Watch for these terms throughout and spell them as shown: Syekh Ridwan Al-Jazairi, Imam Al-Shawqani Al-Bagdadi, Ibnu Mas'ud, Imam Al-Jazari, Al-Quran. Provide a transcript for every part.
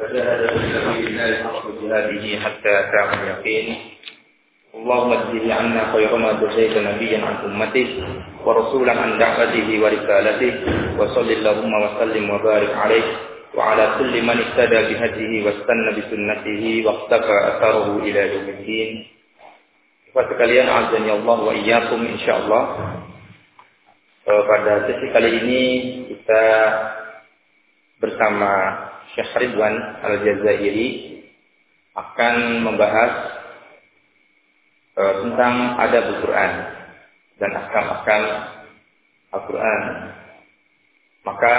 فجاهد في سبيل الله حق جهاده حتى أتاه اليقين اللهم اجزه عنا خير ما جزيت نبيا عن أمته ورسولا عن دعوته ورسالته وصل اللهم وسلم وبارك عليه وعلى كل من اهتدى بهديه واستنى بسنته واقتفى أثره إلى يوم الدين. Sekalian azan ya Allah wa iyyakum insyaallah. Pada sesi kali ini kita bersama Syekh Ridwan Al-Jazairi akan membahas tentang adab Al-Quran dan ahkam-ahkam Al-Quran. Maka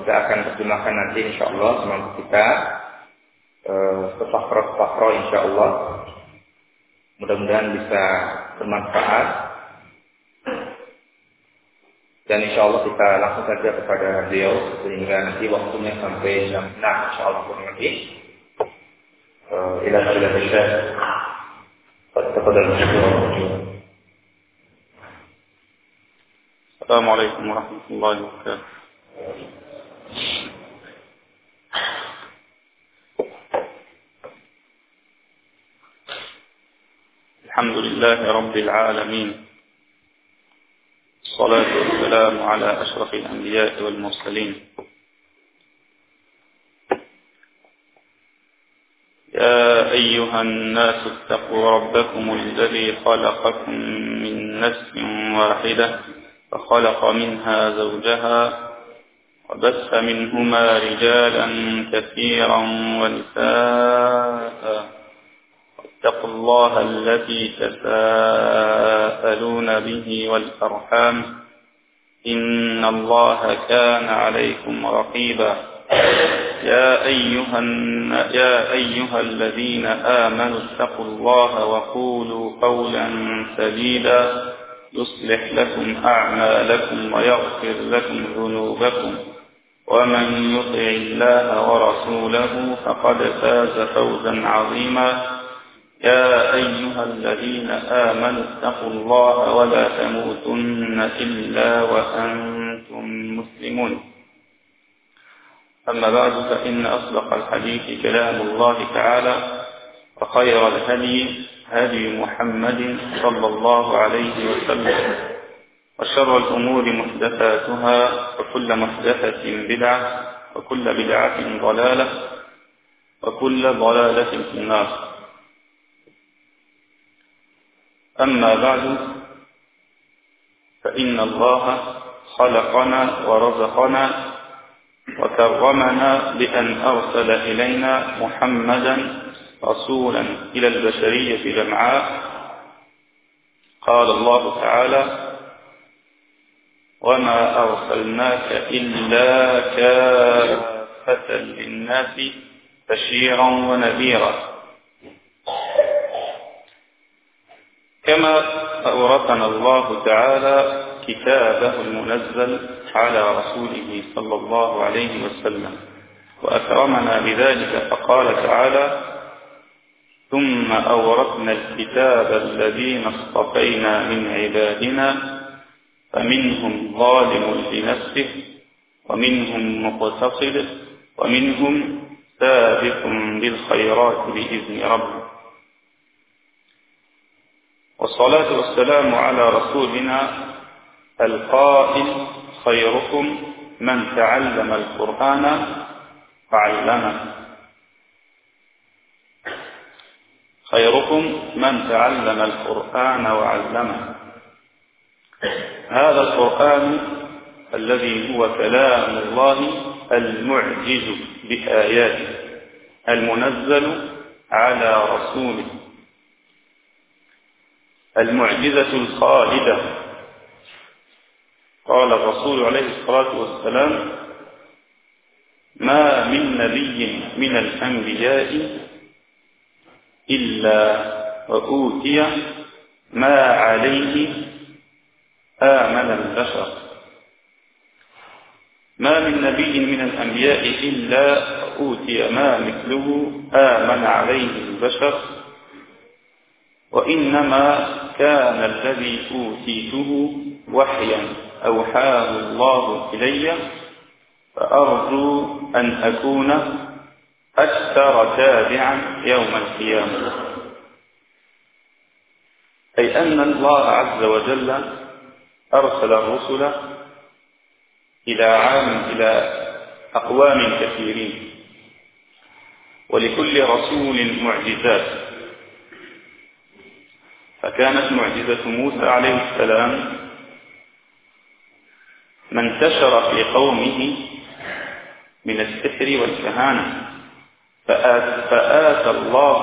kita akan terjemahkan nanti insyaAllah semampu kita sepafro-sepafro insyaAllah. Mudah-mudahan bisa bermanfaat. Dan insyaAllah kita langsung saja kepada beliau sehingga nanti waktunya sampai jam 6 insyaAllah pun nanti. Ila Syekh Assalamualaikum warahmatullahi wabarakatuh. Alhamdulillah Rabbil Alamin. Salatu wassalamu ala ashrafil anbiya wal mursalin. Ya ayyuhan nasu ittaqu rabbakum alladhi khalaqakum min nafsin wahidah wa khalaqa minha zawjaha وبث منهما رجالا كثيرا ونساء واتقوا الله الذي تساءلون به والأرحام إن الله كان عليكم رقيبا يا أيها الذين آمنوا اتقوا الله وقولوا قولا سديدا يصلح لكم أعمالكم ويغفر لكم ذنوبكم ومن يطع الله ورسوله فقد فاز فوزا عظيما يا أيها الذين آمنوا اتقوا الله ولا تموتن إلا وأنتم مسلمون أما بعد فإن أصدق الحديث كلام الله تعالى وخير الهدي هدي محمد صلى الله عليه وسلم وشر الأمور محدثاتها وكل محدثة بدعة وكل بدعة ضلالة وكل ضلالة في النار. أما بعد فإن الله خلقنا ورزقنا وكرمنا بأن أرسل إلينا محمدا رسولا إلى البشرية جمعاء. قال الله تعالى وما أرسلناك إلا كافة للناس بشيرا ونذيرا كما أورثنا الله تعالى كتابه المنزل على رسوله صلى الله عليه وسلم وأكرمنا بذلك فقال تعالى ثم أورثنا الكتاب الذين اصطفينا من عبادنا فمنهم ظالم لنفسه ومنهم مقتصد ومنهم سابق بالخيرات بإذن ربه. والصلاة والسلام على رسولنا القائل خيركم من تعلم القرآن وعلمه خيركم من تعلم القرآن وعلمه. هذا القرآن الذي هو كلام الله المعجز بآياته المنزل على رسوله المعجزة الخالدة. قال الرسول عليه الصلاة والسلام ما من نبي من الأنبياء إلا وأوتي ما عليه آمن البشر ما من نبي من الأنبياء إلا أوتي ما مثله آمن عليه البشر وإنما كان الذي أوتيته وحيا أوحاه الله إلي فأرجو أن أكون أكثر تابعا يوم القيامة. أي أن الله عز وجل أرسل الرسل إلى أقوام كثيرين، ولكل رسول معجزات، فكانت معجزة موسى عليه السلام ما انتشر في قومه من السحر والكهانة، فآتى الله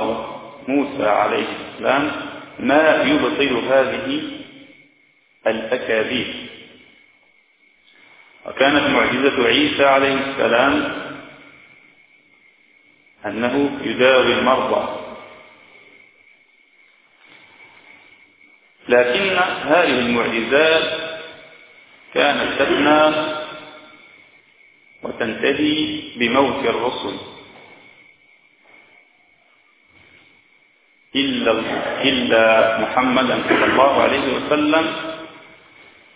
موسى عليه السلام ما يبطل هذه الأكاذيب. وكانت معجزة عيسى عليه السلام أنه يداوي المرضى. لكن هذه المعجزات كانت تبنى وتنتهي بموت الرسل، إلا محمدا صلى الله عليه وسلم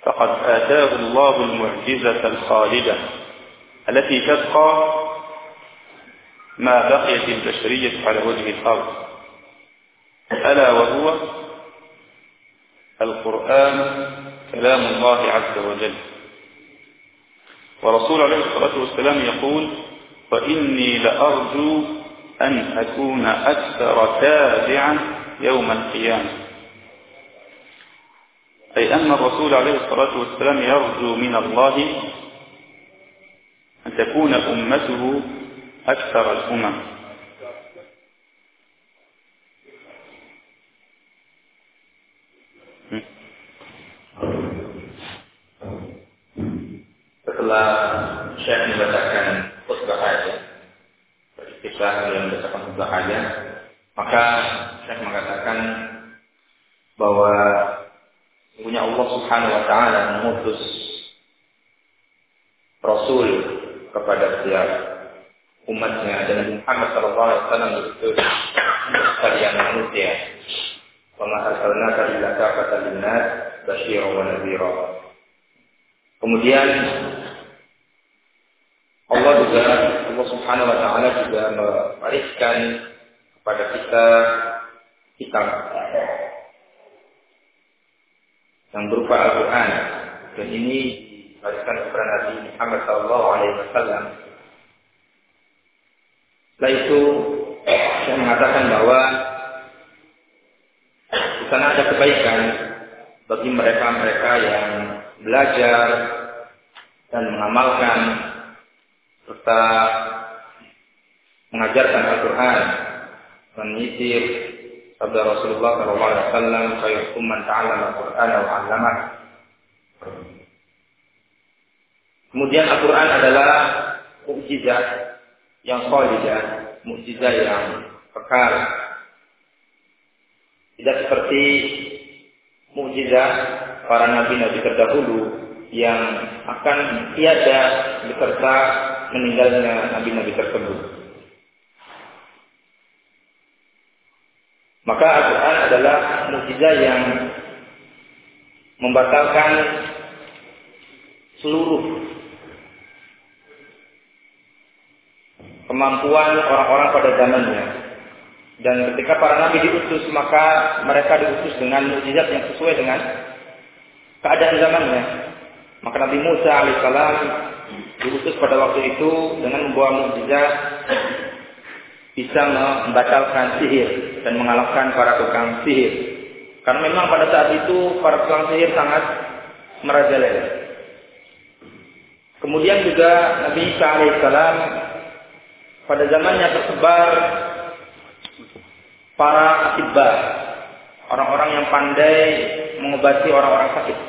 فقد آتاه الله المعجزة الخالدة التي تبقى ما بقيت البشرية على وجه الأرض، ألا وهو القرآن كلام الله عز وجل. ورسول عليه الصلاة والسلام يقول: وإني لأرجو أن أكون أكثر تابعا يوم القيامة. أي أن الرسول عليه الصلاة والسلام يرجو من الله أن تكون أمته أكثر الأمم. Setelah Syekh membacakan khutbah ayat, setelah beliau membacakan khutbah ayat, maka Syekh mengatakan bahwa punya Allah Subhanahu Wa Taala mengutus Rasul kepada setiap umatnya, dan Muhammad Sallallahu Alaihi Wasallam itu sekalian manusia. Pemahamannya adalah kata linnas basyirun wa nadhira. Kemudian Allah Subhanahu Wa Taala juga mewariskan kepada kita kitab yang berupa Al-Quran, dan ini diwariskan kepada Nabi Muhammad Sallallahu Alaihi Wasallam. Setelah itu saya mengatakan bahwa di sana ada kebaikan bagi mereka-mereka yang belajar dan mengamalkan serta mengajarkan Al-Quran, menyitir sabda Rasulullah sallallahu alaihi wasallam, "Khairukum man ta'allama al-Qur'ana wa 'allamahu." Kemudian Al-Quran adalah mukjizat yang khalidah, mukjizat yang kekal. Tidak seperti mukjizat para nabi-nabi terdahulu yang akan tiada beserta meninggalnya nabi-nabi tersebut. Maka Al-Quran adalah mukjizat yang membatalkan seluruh kemampuan orang-orang pada zamannya. Dan ketika para nabi diutus, maka mereka diutus dengan mukjizat yang sesuai dengan keadaan zamannya. Maka Nabi Musa alaihissalam diutus pada waktu itu dengan membawa mukjizat bisa membatalkan sihir dan mengalahkan para tukang sihir. Karena memang pada saat itu para tukang sihir sangat merajalela. Kemudian juga Nabi Isa alaihissalam pada zamannya tersebar para atibba, orang-orang yang pandai mengobati orang-orang sakit.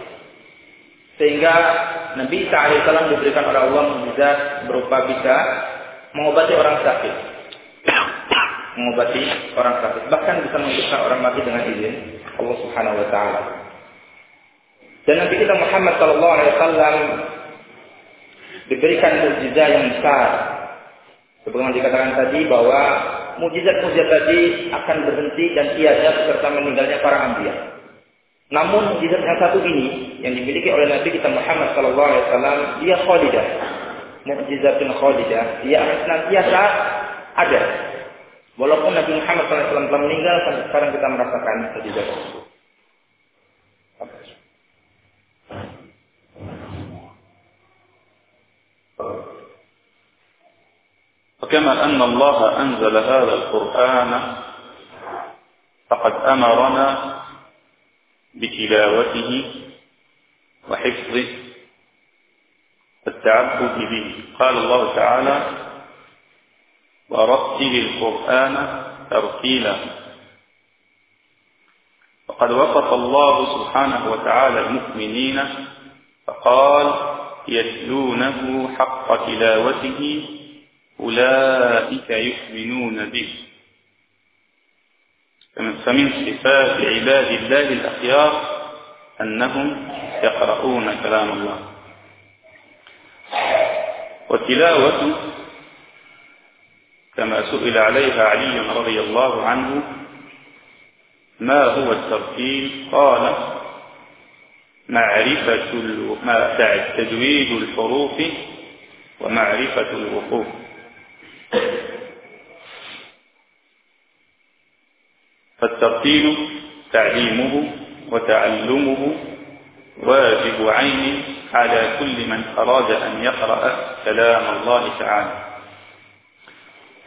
Sehingga Nabi Isa alaihissalam diberikan oleh Allah mukjizat berupa bisa mengobati orang sakit. Mengobati orang sakit, bahkan bisa menyembuhkan orang mati dengan izin Allah Subhanahu wa taala. Dan Nabi kita Muhammad sallallahu alaihi wasallam diberikan mukjizat yang besar. Sebagaimana dikatakan tadi bahwa mukjizat-mukjizat tadi akan berhenti dan tiada serta meninggalnya para anbiya. Namun mukjizat yang satu ini yang dimiliki oleh Nabi kita Muhammad sallallahu alaihi wasallam, dia khalidah. mukjizatun khalidah, dia akan senantiasa ada. Walaupun Nabi Muhammad SAW telah meninggal, sampai sekarang kita merasakan mukjizat tersebut. وكما أن الله أنزل هذا القرآن فقد أمرنا بتلاوته وحفظه والتعبد به. قال الله تعالى: ورتل القرآن ترتيلا. وقد وصف الله سبحانه وتعالى المؤمنين فقال: يتلونه حق تلاوته أولئك يؤمنون به. فمن صفات عباد الله الأخيار أنهم يقرؤون كلام الله. وتلاوة كما سئل عليها علي رضي الله عنه ما هو الترتيل؟ قال: معرفة تجويد الحروف ومعرفة الوقوف. فالترتيل تعليمه وتعلمه واجب عين على كل من أراد أن يقرأ كلام الله تعالى.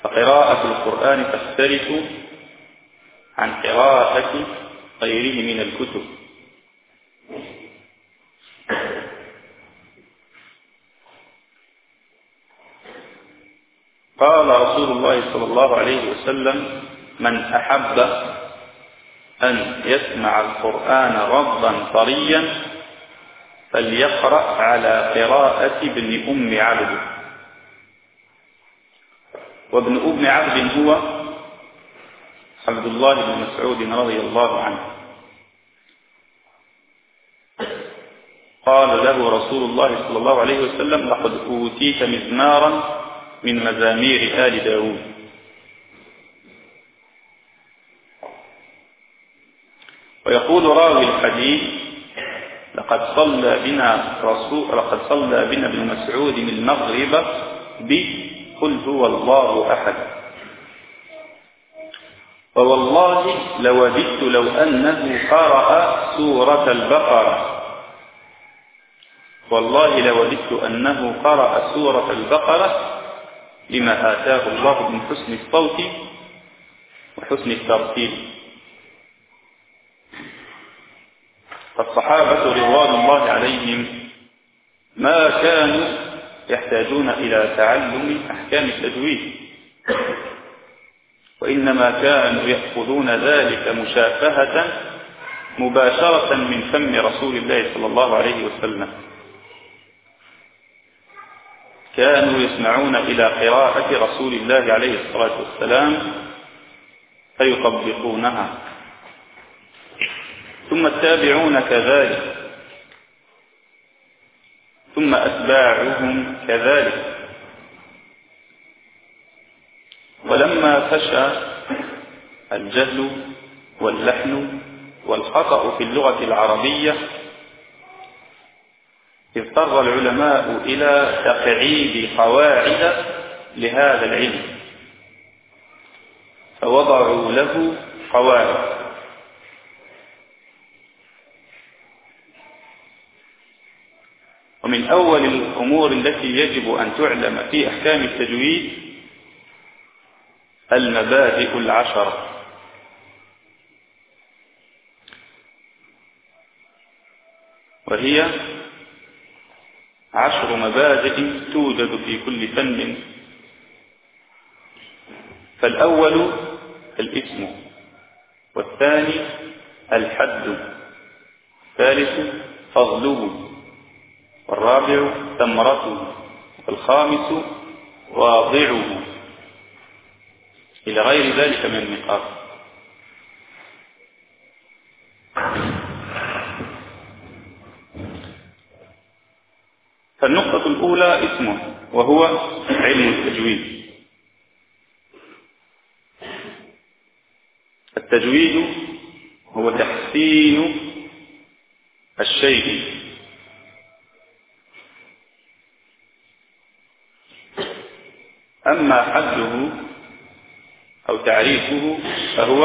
فقراءة القرآن تختلف عن قراءة غيره من الكتب، قال رسول الله صلى الله عليه وسلم: من أحب أن يسمع القرآن غضا طريا فليقرأ على قراءة ابن أم عبد. وابن أم عبد هو عبد الله بن مسعود رضي الله عنه، قال له رسول الله صلى الله عليه وسلم: لقد أوتيت مزمارا من مزامير آل داود. ويقول راوي الحديث: لقد صلى بنا ابن مسعود المغرب بقل هو الله أحد. ووالله لوددت لو أنه قرأ سورة البقرة، والله لوددت أنه قرأ سورة البقرة لما آتاه الله من حسن الصوت وحسن الترتيل. فالصحابة رضوان الله عليهم ما كانوا يحتاجون إلى تعلم أحكام التجويد، وإنما كانوا يأخذون ذلك مشافهة مباشرة من فم رسول الله صلى الله عليه وسلم. كانوا يسمعون إلى قراءة رسول الله عليه الصلاة والسلام فيطبقونها. ثم التابعون كذلك، ثم أتباعهم كذلك. ولما فشى الجهل واللحن والخطأ في اللغة العربية اضطر العلماء إلى تقعيد قواعد لهذا العلم، فوضعوا له قواعد. ومن أول الأمور التي يجب أن تعلم في أحكام التجويد المبادئ العشرة. وهي 10 مبادئ توجد في كل فن. فالأول الاسم، والثاني الحد، الثالث فضله، والرابع ثمرته، والخامس واضعه، إلى غير ذلك من النقاط. فالنقطة الأولى اسمه، وهو علم التجويد. التجويد هو تحسين الشيء أما حده أو تعريفه فهو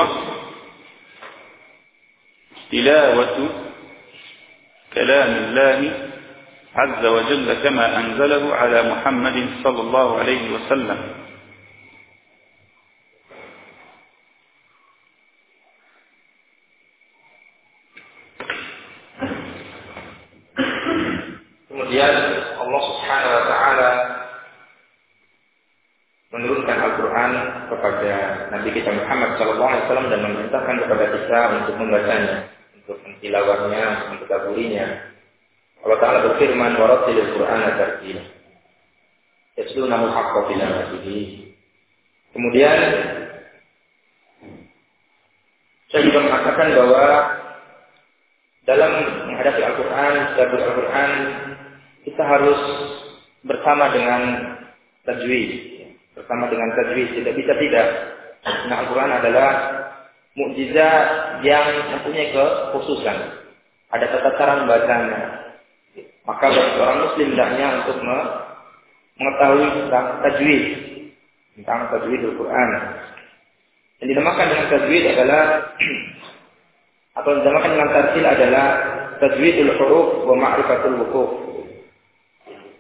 تلاوة كلام الله عز وجل كما أنزله على محمد صلى الله عليه وسلم، dan memerintahkan kepada kita untuk membacanya, untuk mentilawahnya, untuk mentadaburinya. Allah Ta'ala berfirman, "Warattilil Qur'ana tartila." Yatlunahu haqqa tilawatihi. Kemudian saya juga mengatakan bahwa dalam menghadapi Al-Quran, tadabbur Al-Quran, kita harus bersama dengan tajwid, bersama dengan tajwid, tidak bisa tidak. Nah, Al-Quran adalah mukjizat yang mempunyai kekhususan. Ada tata cara membacanya. Maka bagi orang Muslim hendaknya untuk mengetahui tentang tajwid Al-Quran. Yang dinamakan dengan tajwid adalah atau dinamakan dengan tartil adalah tajwidul huruf wa ma'rifatul wuquf.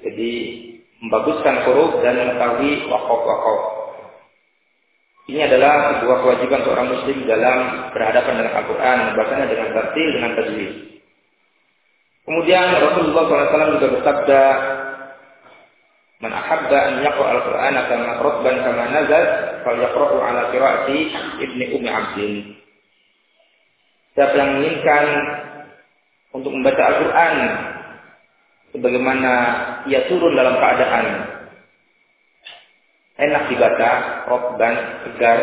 Jadi membaguskan huruf dan mengetahui waqaf. Ini adalah sebuah kewajiban seorang Muslim dalam berhadapan dengan Al-Quran, bahkan dengan tartil, dengan tajwid. Kemudian Rasulullah SAW juga bersabda, "Man ahabba an yaqra' al-Quran kama ratban kama nazal, falyaqra'u 'ala qira'ati Ibnu Ummi 'Abdin." Siapa yang menginginkan untuk membaca Al-Quran sebagaimana ia turun dalam keadaan enak dibaca, ratban, segar,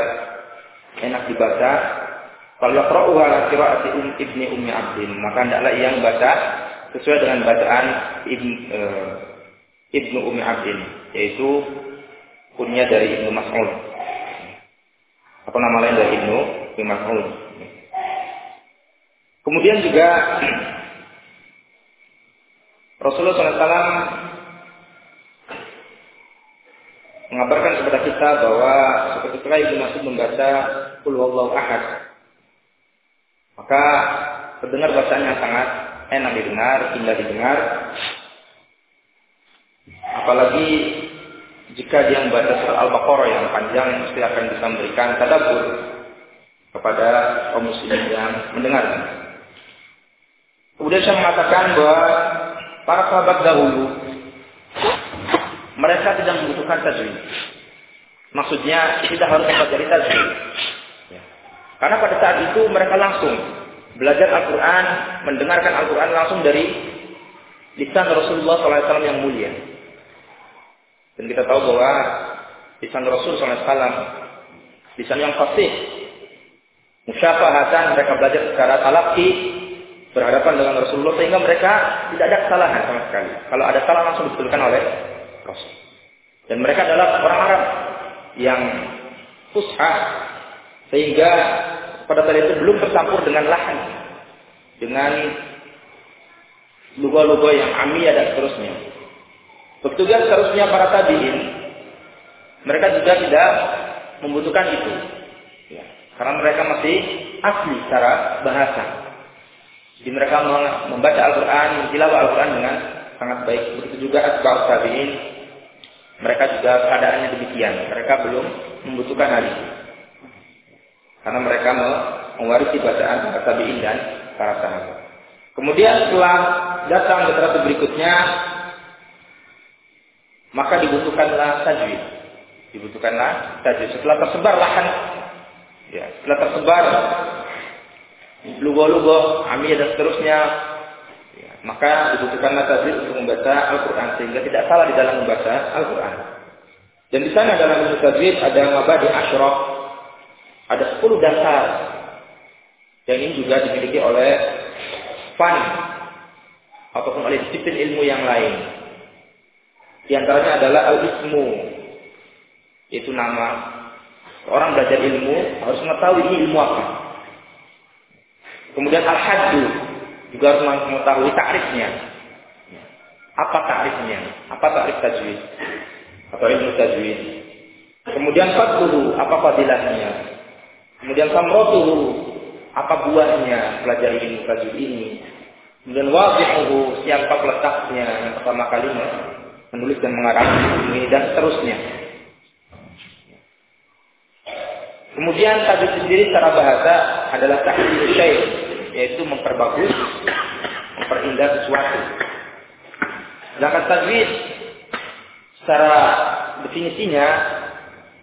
enak dibaca. Kalau yaqra'uha ala qira'ati Ibni Ummi 'Abdin, maka hendaklah ia membaca sesuai dengan bacaan Ibnu Ummi 'Abdin, yaitu kunyah dari Ibnu Mas'ud. Apa nama lain dari Ibnu Mas'ud. Kemudian juga Rasulullah sallallahu alaihi wasallam mengabarkan kepada kita bahwa ketika Ibnu Mas'ud membaca Qul Huwallahu Ahad, maka terdengar bacaannya sangat enak didengar, indah didengar. Apalagi jika dia membaca surah Al-Baqarah yang panjang, mesti akan bisa memberikan tadabbur kepada kaum muslimin yang mendengar. Kemudian saya mengatakan bahwa para sahabat dahulu mereka tidak membutuhkan tajwid. Maksudnya kita harus mempelajari tajwid. Karena pada saat itu mereka langsung belajar Al-Quran, mendengarkan Al-Quran langsung dari lisan Rasulullah SAW yang mulia. Dan kita tahu bahwa lisan Rasul SAW, lisan yang fasih, musyafahatan, mereka belajar secara talaqi berhadapan dengan Rasulullah sehingga mereka tidak ada kesalahan sama sekali. Kalau ada salah langsung dibetulkan oleh Rasul. Dan mereka adalah orang Arab yang fushah, sehingga pada saat itu belum tercampur dengan lahan, dengan luga-luga yang amiyah dan seterusnya. Bertugas seharusnya para tabi'in, mereka juga tidak membutuhkan itu, ya, karena mereka masih asli secara bahasa. Jadi mereka membaca Al-Quran, mentilawah Al-Quran dengan sangat baik. Begitu juga asba'ut tabi'in, mereka juga keadaannya demikian. Mereka belum membutuhkan hal itu, karena mereka mewarisi bacaan para tabi'in dan para sahabat. Kemudian setelah datang generasi berikutnya, maka dibutuhkanlah tajwid. Setelah tersebar lahan, ya, setelah tersebar lugo-lugo, amiyah dan seterusnya, maka dibutuhkanlah tajwid untuk membaca Al-Quran sehingga tidak salah di dalam membaca Al-Quran. Dan di sana dalam ilmu tajwid ada mabadi asyrah, ada 10 dasar. Dan ini juga dimiliki oleh fan ataupun oleh disiplin ilmu yang lain. Di antaranya adalah al-ismu, yaitu nama. Orang belajar ilmu harus mengetahui ini ilmu apa. Kemudian al-haddu, juga harus mengetahui takrifnya. Apa takrifnya? Apa takrif tajwid? Atau ilmu tajwid? Kemudian fadluhu, apa fadilahnya? Kemudian samrotuhu, apa buahnya? Pelajari ini, kaji ini. Kemudian wazihuhu, siapa letaknya? Yang pertama kalimat, menulis dan mengarang ini dan seterusnya. Kemudian tajwid sendiri secara bahasa adalah tahsinul syai', yaitu memperbagus, memperindah sesuatu. Sedangkan tajwid secara definisinya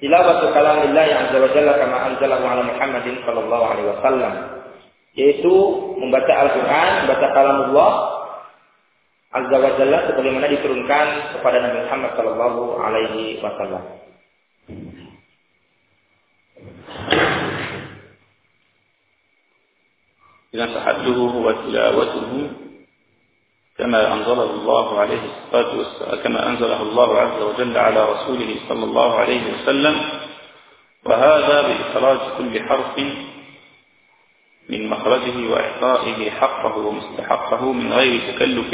tilawatu kalamillahi azza wa jalla kama anzalahu ala Muhammadin sallallahu alaihi wasallam, yaitu membaca Al-Quran, membaca kalamullah azza wa jalla sebagaimana diturunkan kepada Nabi Muhammad sallallahu alaihi wasallam. Nasahatuhu wa tilawatuhu كما أنزله الله عليه الصلاة والسلام كما أنزله الله عز وجل على رسوله صلى الله عليه وسلم، وهذا بإخراج كل حرف من مخرجه وإعطائه حقه ومستحقه من غير تكلف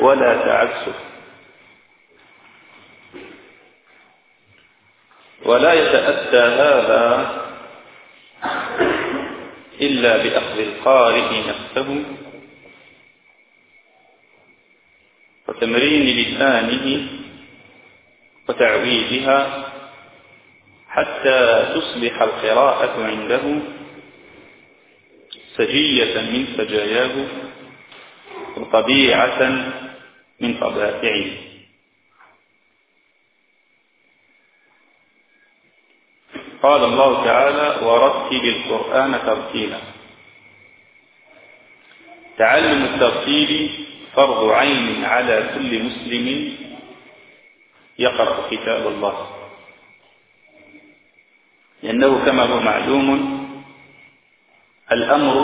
ولا تعسف، ولا يتأتى هذا إلا بأخذ القارئ نفسه وتمرين لسانه وتعويدها حتى تصبح القراءة عنده سجية من سجاياه وطبيعة من طبائعه. قال الله تعالى: ورتل القرآن ترتيلا. تعلم الترتيل فرض عين على كل مسلم يقرأ كتاب الله، لأنه كما هو معلوم الأمر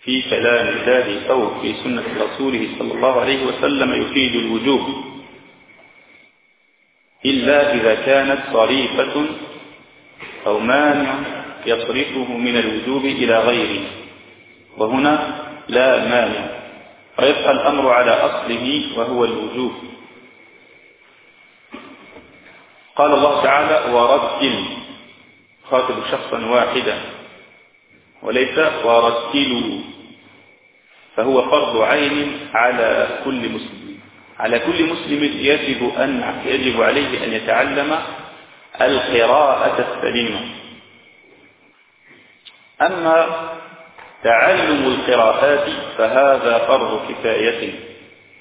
في كلام الله أو في سنة رسوله صلى الله عليه وسلم يفيد الوجوب، إلا إذا كانت صريفة أو مانع يصرفه من الوجوب إلى غيره، وهنا لا مانع، ويبقى الأمر على أصله وهو الوجوب. قال الله تعالى: ورتل، خاطب شخصا واحدا، وليس ورتلوا، فهو فرض عين على كل مسلم. على كل مسلم يجب عليه أن يتعلم القراءة السليمة. أما تعلم القراءات فهذا فرض كفاية،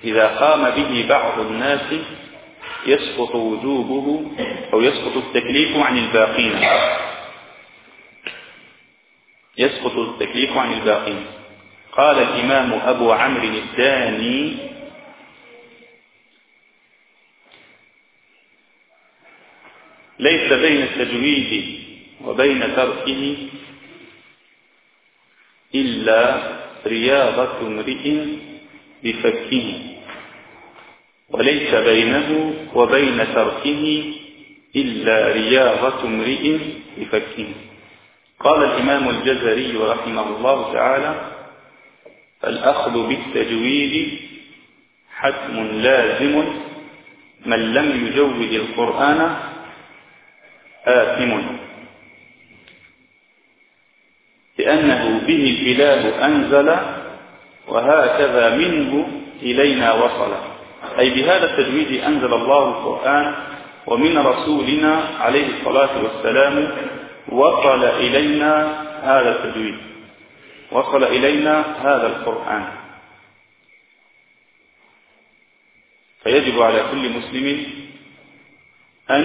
إذا قام به بعض الناس يسقط وجوبه أو يسقط التكليف عن الباقين. قال الإمام أبو عمرو الداني: ليس بين التجويد وبين تركه إلا رياضة امرئ بفكه، وليس بينه وبين تركه إلا رياضة امرئ بفكه. قال الإمام الجزري رحمه الله تعالى: الأخذ بالتجويد حتم لازم، من لم يجود القرآن آثم، لأنه به الإله أنزل وهكذا منه إلينا وصل، أي بهذا التجويد أنزل الله القرآن ومن رسولنا عليه الصلاة والسلام وصل إلينا هذا التجويد، وصل إلينا هذا القرآن، فيجب على كل مسلم أن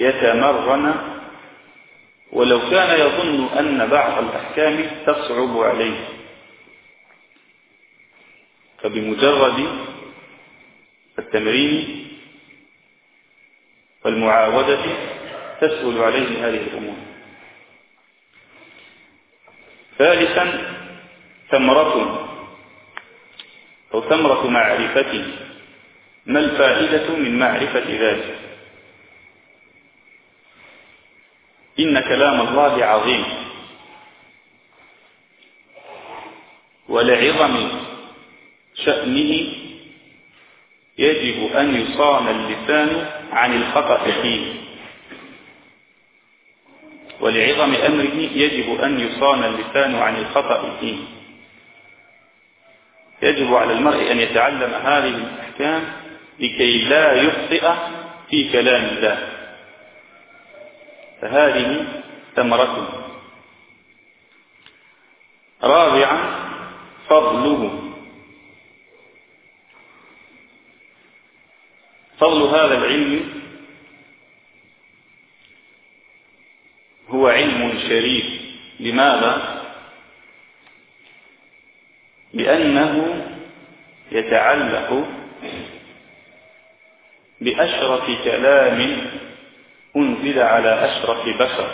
يتمرن ولو كان يظن أن بعض الأحكام تصعب عليه، فبمجرد التمرين والمعاودة تسهل عليه هذه الأمور. ثالثا ثمرة أو ثمرة معرفته، ما الفائدة من معرفة ذلك؟ إن كلام الله عظيم، ولعظم شأنه يجب أن يصان اللسان عن الخطأ فيه، ولعظم أمره يجب أن يصان اللسان عن الخطأ فيه. يجب على المرء أن يتعلم هذه الأحكام لكي لا يخطئ في كلام الله، فهذه ثمرته. رابعا فضل هذا العلم، هو علم شريف. لماذا؟ لأنه يتعلق بأشرف كلام أنزل على أشرف بشر،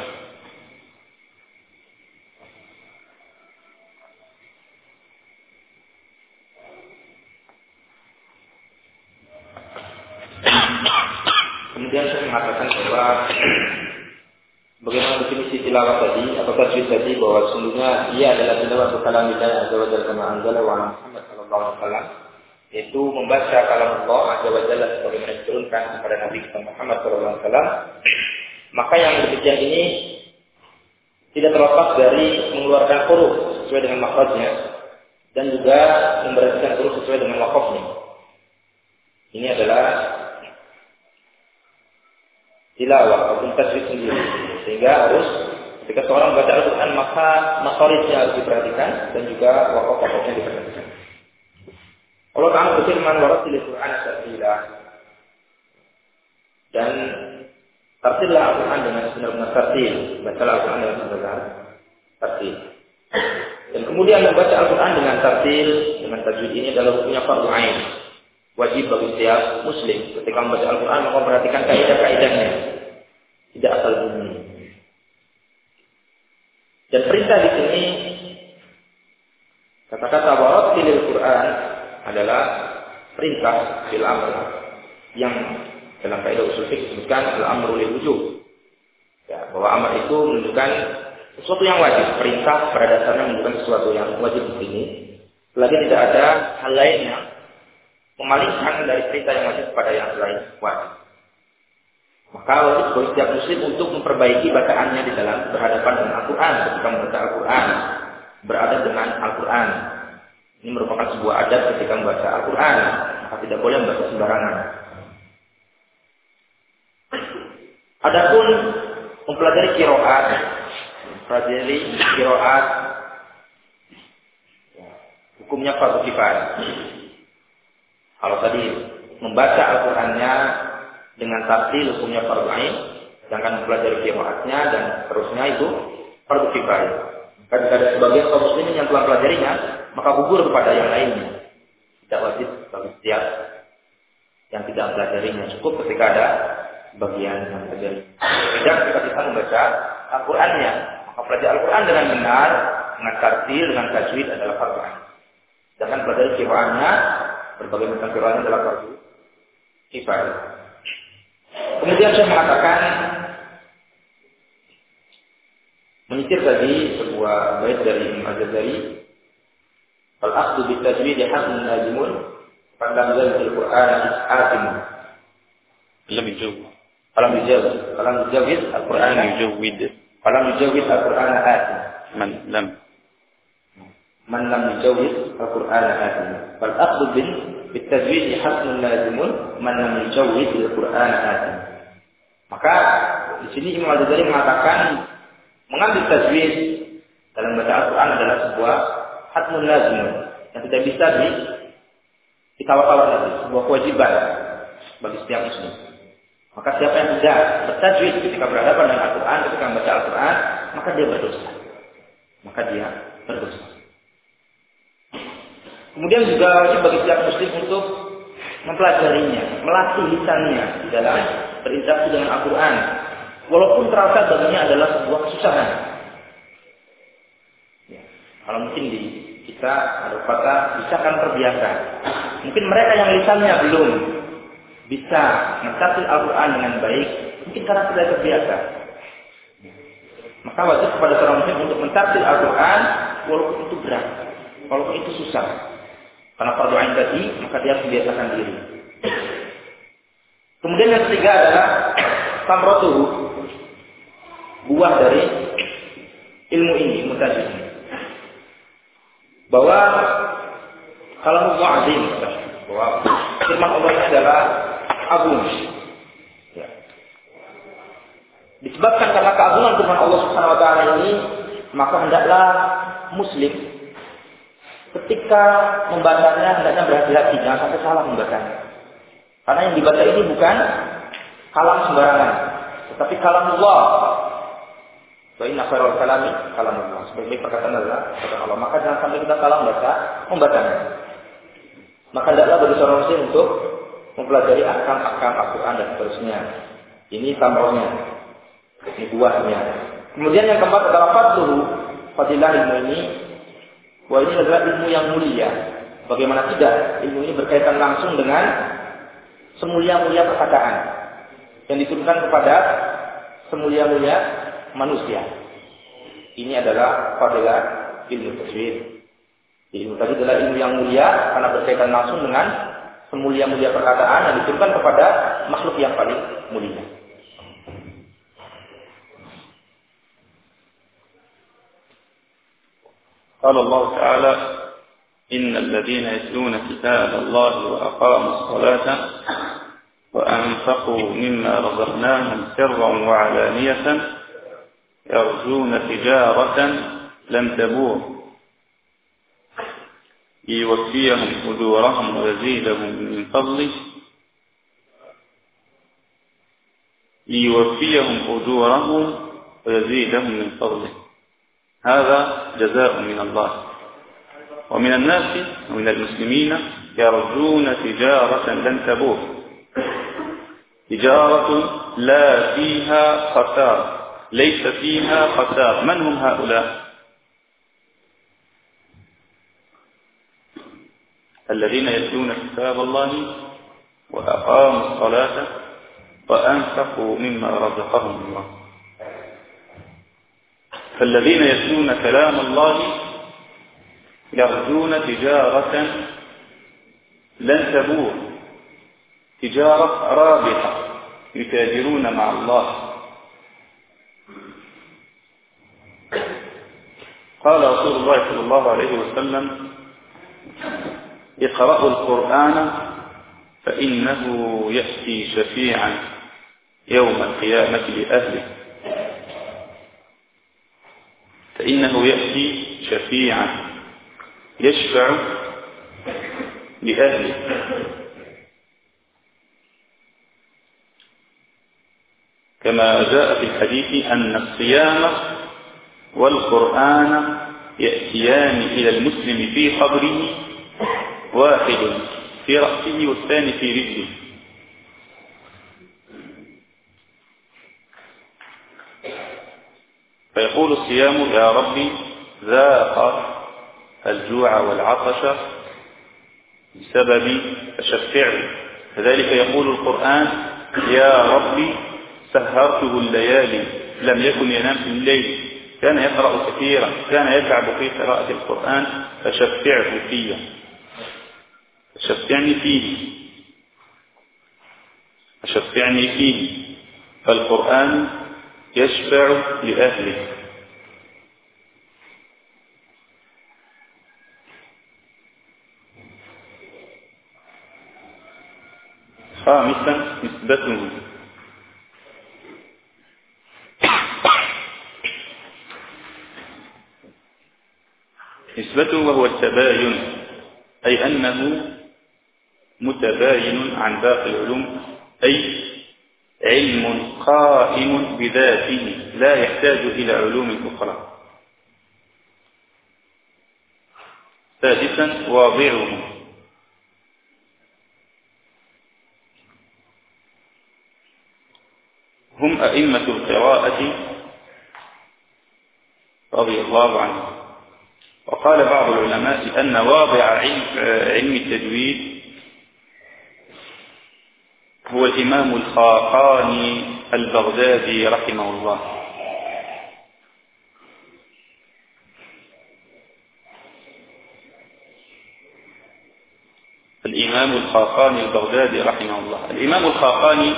tadi bahwa sesungguhnya ia adalah tilawah kalam Allah azza wa jalla kama anzala wa Muhammad sallallahu alaihi wasallam, yaitu membaca kalam Allah azza wa jalla sebagaimana diturunkan kepada Nabi kita Muhammad sallallahu alaihi wasallam. Maka yang demikian ini tidak terlepas dari mengeluarkan huruf sesuai dengan makhrajnya dan juga membersihkan huruf sesuai dengan waqafnya. Ini adalah tilawah atau tajwid sendiri, sehingga harus jika seorang baca Al-Quran maka makharijnya harus diperhatikan dan juga waqaf-waqafnya diperhatikan. Allah Ta'ala berfirman waratilil Quran tartila, dan tartillah Al-Quran dengan benar-benar tartil, baca Al-Quran dengan benar-benar tartil. Dan kemudian membaca Al-Quran dengan tartil, dengan tajwid ini adalah hukumnya fardhu ain, wajib bagi setiap muslim. Ketika membaca Al-Quran maka perhatikan kaidah-kaidahnya, tidak asal bunyi. Dan perintah di sini, kata-kata waratilil Quran adalah perintah bil amr, yang dalam kaidah usul fiqh disebutkan al amru lil wujub. Ya, bahwa amr itu menunjukkan sesuatu yang wajib, perintah pada dasarnya menunjukkan sesuatu yang wajib di sini. Selagi tidak ada hal lain yang memalingkan dari perintah yang wajib kepada yang lain wajib. Maka wajib bagi setiap muslim untuk memperbaiki bacaannya di dalam berhadapan dengan Al-Quran. Ketika membaca Al-Quran, beradab dengan Al-Quran. Ini merupakan sebuah adab ketika membaca Al-Quran. Maka tidak boleh membaca sembarangan. Adapun mempelajari qiraat, hukumnya fardu kifayah. Kalau tadi membaca Al-Qurannya dengan tartil hukumnya fardhu ain, sedangkan mempelajari qiraatnya dan seterusnya itu fardhu kifayah. Maka jika ada sebagian kaum muslimin yang telah pelajarinya, maka gugur kepada yang lainnya. Tidak wajib bagi setiap yang tidak mempelajarinya, cukup ketika ada bagian yang mempelajari. Beda ketika kita membaca Al-Qur'annya, maka pelajari Al-Quran dengan benar, dengan tartil, dengan tajwid adalah fardhu ain. Sedangkan pelajari qiraatnya, berbagai macam qiraatnya adalah fardhu kifayah. Kemudian saya mengatakan menyitir tadi sebuah bait dari Imam Al-Jazari, al-aqdu bitajwid haqqun najimun padam zalil Qur'an is'atim lam yujawwid al-Qur'an atim man lam yujawwid al-Qur'an atim fal aqdu bitajwid haqqun najimun man lam yujawwid al-Qur'an atim. Maka di sini Imam Al-Jazari mengatakan mengambil tajwid dalam baca Al-Quran adalah sebuah hatmun lazim yang tidak bisa ditawar-tawar lagi, sebuah kewajiban bagi setiap muslim. Maka siapa yang tidak bertajwid ketika berhadapan dengan Al-Quran, ketika membaca Al-Quran, maka dia berdosa. Kemudian juga wajib bagi setiap muslim untuk mempelajarinya, melatih lisannya di dalam berinteraksi dengan Al-Quran, walaupun terasa baginya adalah sebuah kesusahan. Ya. Kalau mungkin di kita ada kata bisa kan terbiasa. Mungkin mereka yang lisannya belum bisa mencatat Al-Quran dengan baik, mungkin karena tidak terbiasa. Maka wajib kepada seorang muslim untuk mencatat Al-Quran walaupun itu berat, walaupun itu susah. Karena perdoaan tadi, maka dia harus membiasakan diri. Kemudian yang ketiga adalah samratuhu, buah dari ilmu ini, ilmu tajwid. Bahwa kalamullah azim, bahwa firman Allah adalah agung. Ya. Disebabkan karena keagungan firman Allah Subhanahu wa taala ini, maka hendaklah muslim ketika membacanya hendaknya berhati-hati, jangan sampai salah membacanya. Karena yang dibaca ini bukan kalam sembarangan, tetapi kalamullah. Wa inna khairal kalami kalamullah. Sebaik-baik perkataan adalah perkataan Allah. Maka jangan sampai kita salah membacanya. Maka hendaklah bagi seorang muslim untuk mempelajari ahkam-ahkam Al-Quran dan seterusnya. Ini samrohnya, ini buahnya. Kemudian yang keempat adalah fadluhu, fadilah ilmu ini. Wah, ini adalah ilmu yang mulia. Bagaimana tidak, ilmu ini berkaitan langsung dengan semulia-mulia perkataan yang diturunkan kepada semulia-mulia manusia. Ini adalah fadilah ilmu tajwid. Ilmu tajwid adalah ilmu yang mulia karena berkaitan langsung dengan semulia-mulia perkataan yang diturunkan kepada makhluk yang paling mulia. قال الله تعالى إن الذين يتلون كتاب الله وأقاموا الصلاة وأنفقوا مما رزقناهم سرا وعلانية يرجون تجارة لن تبور ليوفيهم أجورهم ويزيدهم من فضله هذا جزاء من الله ومن الناس ومن المسلمين يرجون تجارة لن تبور تجارة لا فيها خسارة ليس فيها خسارة من هم هؤلاء الذين يتلون كتاب الله وأقاموا الصلاة وأنفقوا مما رزقهم الله فالذين يتلون كلام الله يرجون تجارة لن تبور تجارة رابحة يتاجرون مع الله قال رسول الله صلى الله عليه وسلم اقرأوا القرآن فإنه يأتي شفيعا يوم القيامة لأهله فإنه يأتي شفيعا يشفع لأهله كما جاء في الحديث أن الصيام والقرآن يأتيان إلى المسلم في قبره واحد في رأسه والثاني في رجله فيقول الصيام يا ربي ذاق الجوع والعطش بسبب تشفعي كذلك يقول القرآن يا ربي سهرته الليالي لم يكن ينام في الليل كان يقرأ كثيرا كان يتعب في قراءة القرآن فشفعني فيه فالقرآن يشفع لأهله خامسا نسبته وهو التباين أي أنه متباين عن باقي العلوم أي علم قائم بذاته لا يحتاج إلى علوم أخرى سادسا واضعه هم أئمة القراءة رضي الله عنهم وقال بعض العلماء أن واضع علم التجويد هو الإمام الشوقاني البغدادي رحمه الله الإمام الشوقاني البغدادي رحمه الله. الإمام الشوقاني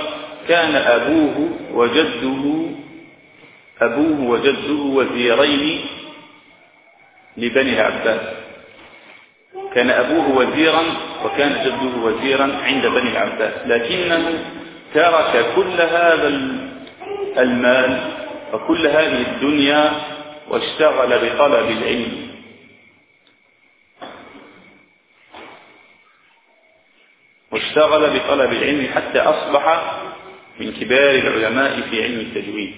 كان أبوه وجده وزيرين لبني العباس. كان أبوه وزيرا وكان جده وزيرا عند بني العباس، لكنه ترك كل هذا المال وكل هذه الدنيا واشتغل بطلب العلم. واشتغل بطلب العلم حتى أصبح من كبار العلماء في علم التجويد.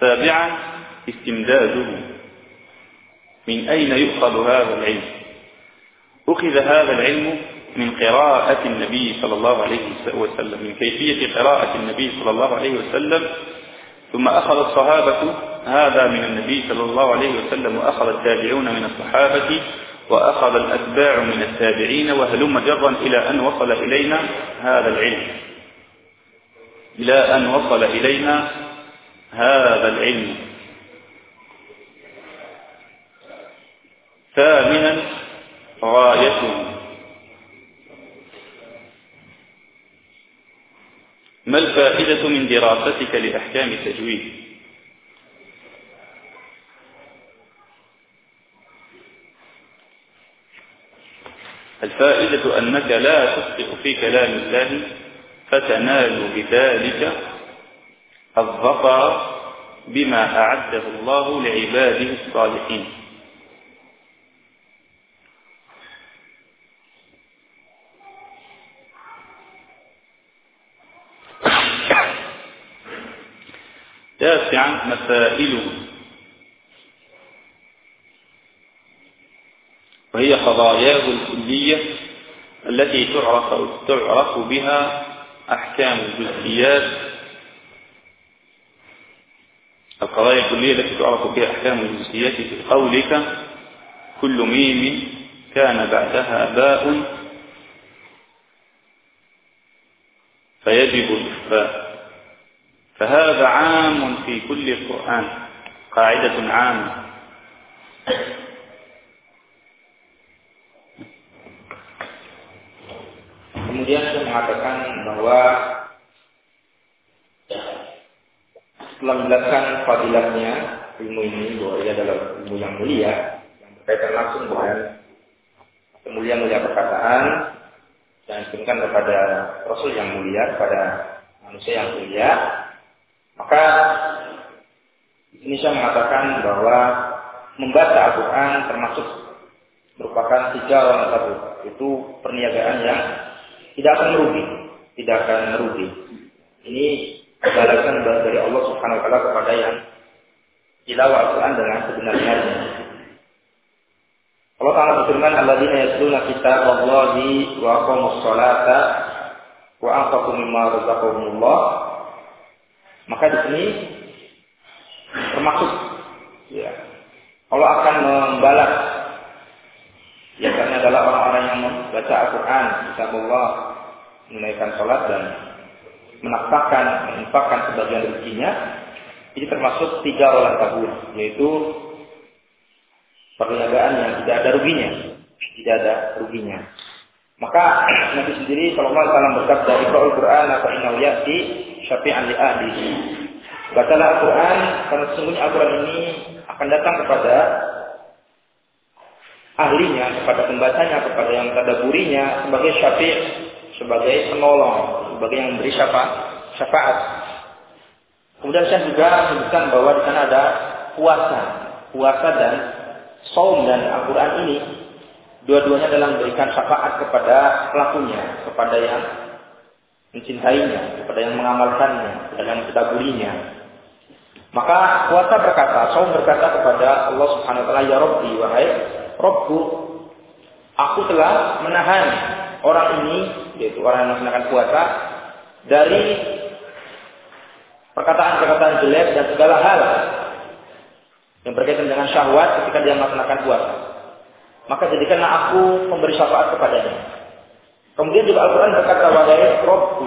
سابعا، استمداده. من أين يؤخذ هذا العلم؟ أخذ هذا العلم من قراءة النبي صلى الله عليه وسلم، من كيفية قراءة النبي صلى الله عليه وسلم، ثم أخذ الصحابة هذا من النبي صلى الله عليه وسلم، وأخذ التابعون من الصحابة، وأخذ الأتباع من التابعين، وهلم جرا إلى أن وصل إلينا هذا العلم، ثامنا، غايته. ما الفائدة من دراستك لأحكام التجويد؟ الفائدة أنك لا تخطئ في كلام الله، فتنال بذلك الظفر بما أعده الله لعباده الصالحين. تاسعا، مسائله، وهي قضاياه الكلية التي تعرف بها أحكام الجزئيات. القضايا الكلية التي تعرف بها أحكام الجزئيات في قولك: كل ميم كان بعدها باء فيجب الإخفاء. فهذا عام في كل القرآن، قاعدة عامة. Kemudian dia mengatakan bahwa setelah menjelaskan fadilahnya ilmu ini, bahwa ia adalah ilmu yang mulia yang berkaitan langsung dengan kemuliaan perkataan yang diberikan kepada Rasul yang mulia, kepada manusia yang mulia. Maka Indonesia mengatakan bahwa membaca Al-Quran termasuk merupakan tijarah sabuk, itu perniagaan yang tidak akan merugi. Ini balasan dari Allah Subhanahu Wa Taala kepada yang tilawah Al-Quran dengan sebenarnya. Allah Taala berfirman: Alladzina yatluna kitaballahi wa aqamus salata wa anfaqu mimma razaqahumullah. Maka di sini termasuk ya, Allah akan membalas ya, karena adalah orang-orang yang membaca Al-Quran, kitab Allah, menunaikan sholat dan menafkahkan, menginfakkan sebagian rezekinya. Ini termasuk tiga orang tabur, yaitu perniagaan yang tidak ada ruginya. Maka Nabi sendiri sallallahu alaihi wasallam bersabda: "Iqra'ul Qur'an fa innahu ya'ti syafi'an li ahlihi." Bacalah Al-Qur'an karena sesungguhnya Al-Qur'an ini akan datang kepada ahlinya, kepada pembacanya, kepada yang tadabburinya sebagai syafi', sebagai penolong, sebagai yang memberi syafaat. Kemudian saya juga sebutkan bahwa di sana ada puasa dan saum, dan Al-Qur'an ini dua-duanya dalam memberikan syafaat kepada pelakunya, kepada yang mencintainya, kepada yang mengamalkannya, kepada yang mentadaburinya. Maka puasa berkata, saum berkata kepada Allah Subhanahu wa taala: "Ya Rabbi, wahai Rabbku, aku telah menahan orang ini," yaitu orang yang melaksanakan puasa, "dari perkataan-perkataan jelek dan segala hal yang berkaitan dengan syahwat ketika dia melaksanakan puasa. Maka jadikanlah aku memberi syafaat kepadanya." Kemudian juga Al-Quran berkata: "Wahai Rabbku,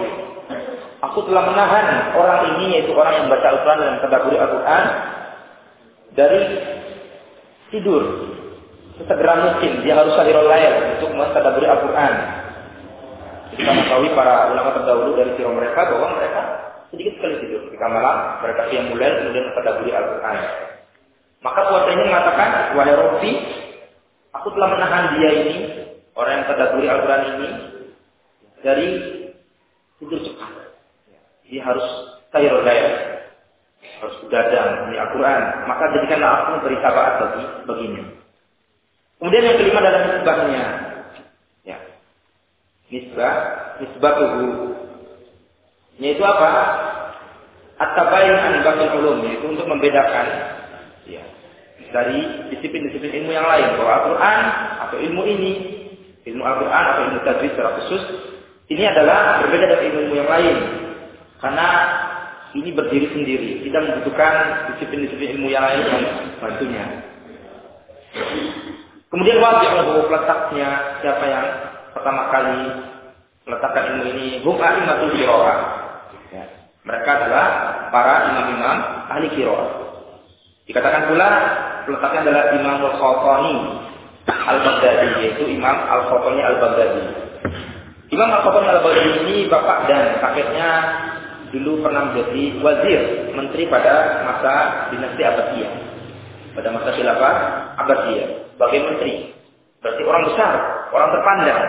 aku telah menahan orang ini," yaitu orang yang baca Al-Quran dan tadabburi Al-Quran, "dari tidur Sesegera mungkin dia harus hadir online untuk mentadabburi Al-Quran. Kita mengetahui para ulama terdahulu dari sirah mereka bahwa mereka sedikit sekali tidur ketika malam, mereka siang bulan kemudian mentadabburi Al-Quran. Maka puasanya mengatakan, wahai Rabbi, aku telah menahan dia ini, orang yang mentadabburi Al-Quran ini, dari tidur cepat. Dia harus hadir online, harus begadang di Al-Quran, maka jadikanlah aku memberi syafaat baginya. Kemudian yang kelima adalah nisbahnya, ya, nisbah tubuh, yaitu apa? At-tabayyun an baqil ulum, yaitu untuk membedakan, ya, dari disiplin-disiplin ilmu yang lain, bahwa Al-Quran atau ilmu ini, ilmu Al-Quran atau ilmu tajwid secara khusus, ini adalah berbeda dari ilmu yang lain, karena ini berdiri sendiri, tidak membutuhkan disiplin-disiplin ilmu yang lain yang bantunya. Kemudian wajib lahu letaknya, siapa yang pertama kali meletakkan ilmu ini, hum a'immatul qiraah. Ya. Mereka adalah para imam-imam ahli qiraah. Dikatakan pula letaknya adalah Imam Al-Shawqani Al-Bagdadi, yaitu Imam Al-Shawqani Al-Bagdadi. Imam Al-Shawqani Al-Bagdadi ini bapak dan kakeknya dulu pernah menjadi wazir, menteri pada masa dinasti Abbasiyah, pada masa khilafah Abbasiyah, sebagai menteri. Berarti orang besar, orang terpandang.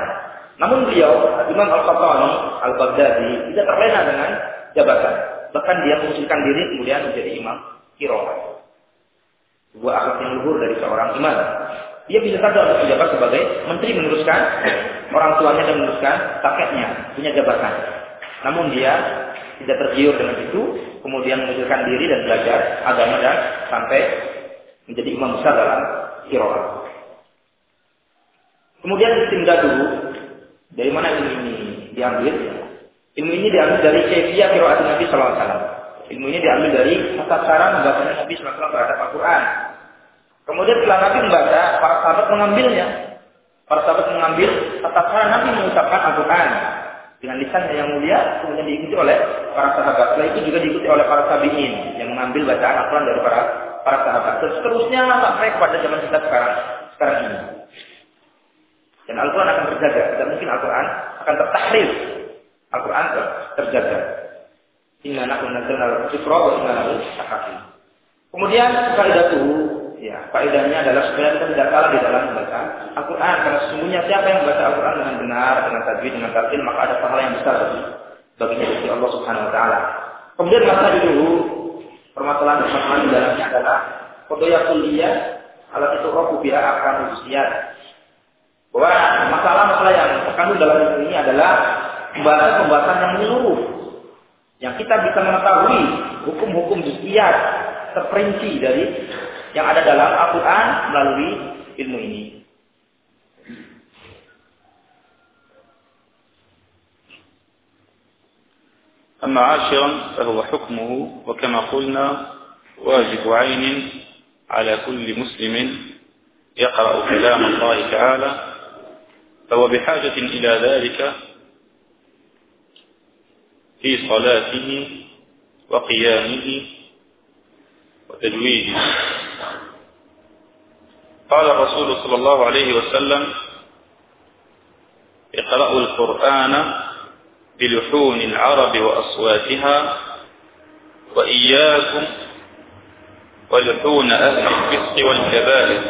Namun beliau, Imam Al-Qatani Al-Baghdadi, tidak terlena dengan jabatan. Bahkan dia mengusulkan diri kemudian menjadi imam qiraah. Sebuah akhlak yang luhur dari seorang imam. Dia bisa saja untuk menjabat sebagai menteri, meneruskan orang tuanya dan meneruskan kakeknya punya jabatan. Namun dia tidak tergiur dengan itu, kemudian mengusulkan diri dan belajar agama dan sampai menjadi imam besar dalam qiraah. Kemudian istimdad dulu, dari mana ilmu ini diambil? Ilmu ini diambil dari kaifiyah qiraat Nabi sallallahu alaihi wasallam. Ilmu ini diambil dari tata cara membaca Nabi sallallahu alaihi wasallam terhadap Al-Quran. Kemudian setelah Nabi membaca, para sahabat mengambilnya. Para sahabat mengambil tata cara Nabi mengucapkan Al-Quran dengan lisannya yang mulia, kemudian diikuti oleh para sahabat. Setelah itu juga diikuti oleh para tabi'in yang mengambil bacaan Al-Quran dari para sahabat. Terus seterusnya sampai kepada zaman kita sekarang ini. Dan Al-Quran akan terjaga. Tidak mungkin Al-Quran akan tertahrif. Al-Quran terjaga. Inna nahnu nazzalna al-dhikra wa inna lahu lahafidh. Kemudian faedahnya, ya, faedahnya adalah sebenarnya kita tidak salah di dalam membaca Al-Quran, karena sesungguhnya siapa yang membaca Al-Quran dengan benar, dengan tajwid, dengan tartil, maka ada pahala yang besar baginya dari Allah Subhanahu Wa Taala. Kemudian masalah dulu permasalahan di dalamnya adalah kodoya kuliah alat itu roh kubira akan usiat. Bahwa masalah-masalah yang terkandung dalam ini adalah pembahasan yang menyeluruh, yang kita bisa mengetahui hukum-hukum usiat terperinci dari yang ada dalam Al-Quran melalui ilmu ini. أما عاشرا فهو حكمه وكما قلنا واجب عين على كل مسلم يقرأ كلام الله تعالى فهو بحاجة إلى ذلك في صلاته وقيامه وتجويده. قال الرسول صلى الله عليه وسلم: اقرأوا القرآن بلحون العرب وأصواتها وإياكم ولحون أهل الفسق والكبائر.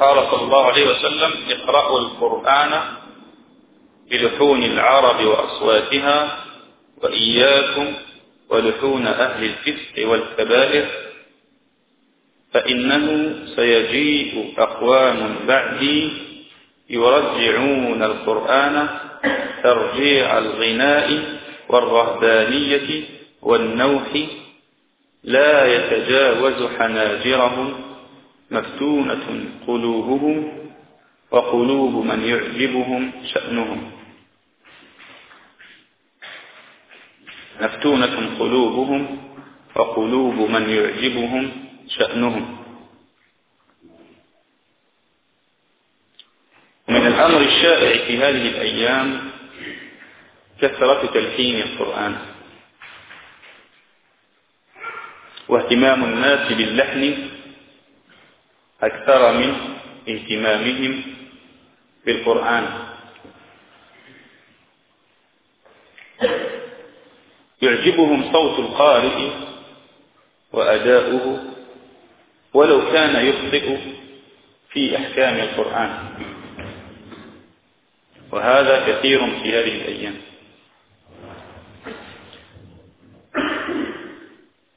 قال صلى الله عليه وسلم: اقرأوا القرآن بلحون العرب وأصواتها وإياكم ولحون أهل الفسق والكبائر فإنه سيجيء أقوام بعدي يرجعون القرآن ترجيع الغناء والرهبانية والنوح لا يتجاوز حناجرهم مفتونة قلوبهم وقلوب من يعجبهم شأنهم مفتونة قلوبهم وقلوب من يعجبهم شأنهم. ومن الأمر الشائع في هذه الأيام كثرة تلحين القرآن واهتمام الناس باللحن أكثر من اهتمامهم بالقرآن يعجبهم صوت القارئ وأداؤه ولو كان يخطئ في أحكام القرآن وهذا كثير في هذه الأيام.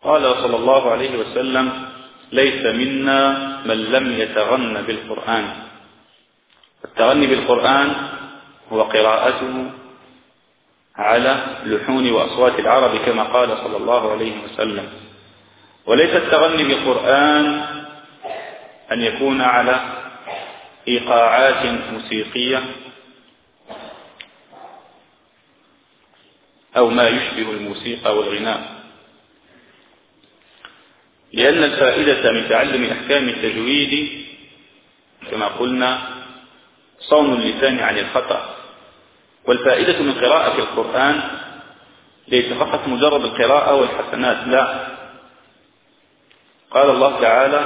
قال صلى الله عليه وسلم ليس منا من لم يتغنى بالقرآن. التغني بالقرآن هو قراءته على لحون وأصوات العرب كما قال صلى الله عليه وسلم. وليس التغني بالقرآن أن يكون على إيقاعات موسيقية أو ما يشبه الموسيقى والغناء، لأن الفائدة من تعلم أحكام التجويد كما قلنا صون اللسان عن الخطأ، والفائدة من قراءة القرآن ليس فقط مجرد القراءة والحسنات، لا. قال الله تعالى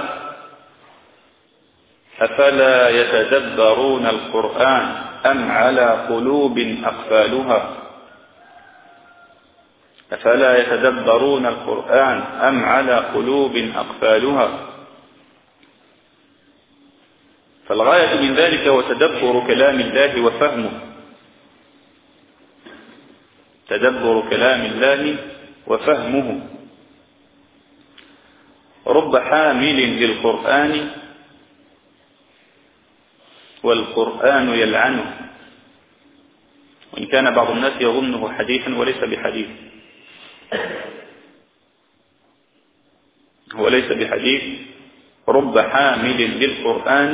أفلا يتدبرون القرآن أم على قلوب أقفالها. أفلا يتدبرون القرآن أم على قلوب أقفالها. فالغاية من ذلك وتدبر كلام الله وفهمه، تدبر كلام الله وفهمه. رب حامل للقرآن والقرآن يلعنه، وإن كان بعض الناس يظنه حديثا وليس بحديث، هو ليس بحديث. رب حامل للقرآن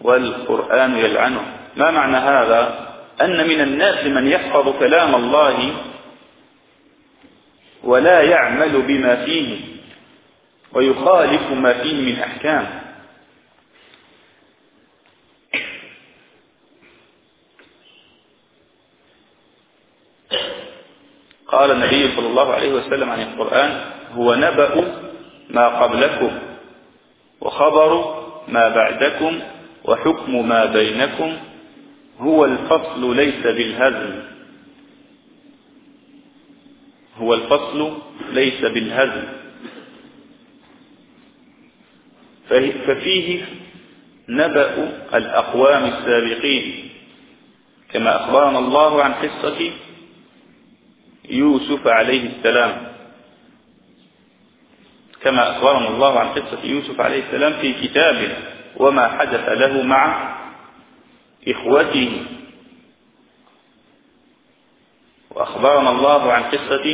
والقرآن يلعنه. ما معنى هذا؟ أن من الناس من يحفظ كلام الله ولا يعمل بما فيه ويخالف ما فيه من أحكام. قال النبي صلى الله عليه وسلم عن القرآن هو نبأ ما قبلكم وخبر ما بعدكم وحكم ما بينكم هو الفصل ليس بالهزل. هو الفصل ليس بالهزل. ففيه نبأ الأقوام السابقين كما أخبرنا الله عن قصة يوسف عليه السلام، كما أخبرنا الله عن قصة يوسف عليه السلام في كتابه وما حدث له مع إخوته، وأخبرنا الله عن قصة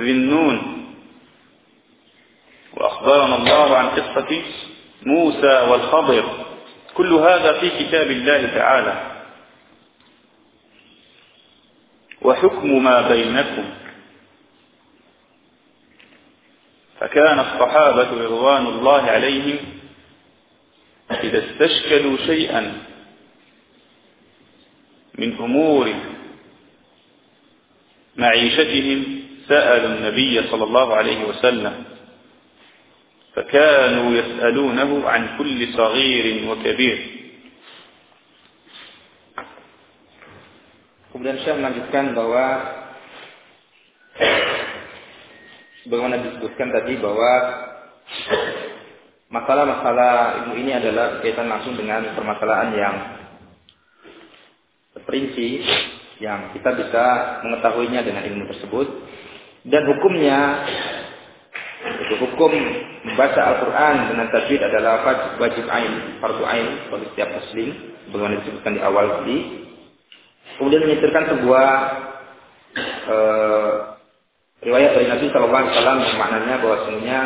ذي النون، وأخبرنا الله عن قصة موسى والخضر. كل هذا في كتاب الله تعالى. وحكم ما بينكم، فكان الصحابة رضوان الله عليهم إذا استشكلوا شيئا من أمور معيشتهم سألوا النبي صلى الله عليه وسلم، فكانوا يسألونه عن كل صغير وكبير. Kemudian Syekh melanjutkan bahwa sebagaimana disebutkan tadi bahwa masalah-masalah ilmu ini adalah berkaitan langsung dengan permasalahan yang terperinci yang kita bisa mengetahuinya dengan ilmu tersebut, dan hukumnya hukum membaca Al-Quran dengan tajwid adalah wajib ain, fardu ain bagi setiap muslim sebagaimana disebutkan di awal tadi. Kemudian menyitirkan sebuah riwayat dari Nabi Shallallahu Alaihi Wasallam yang maknanya bahwasanya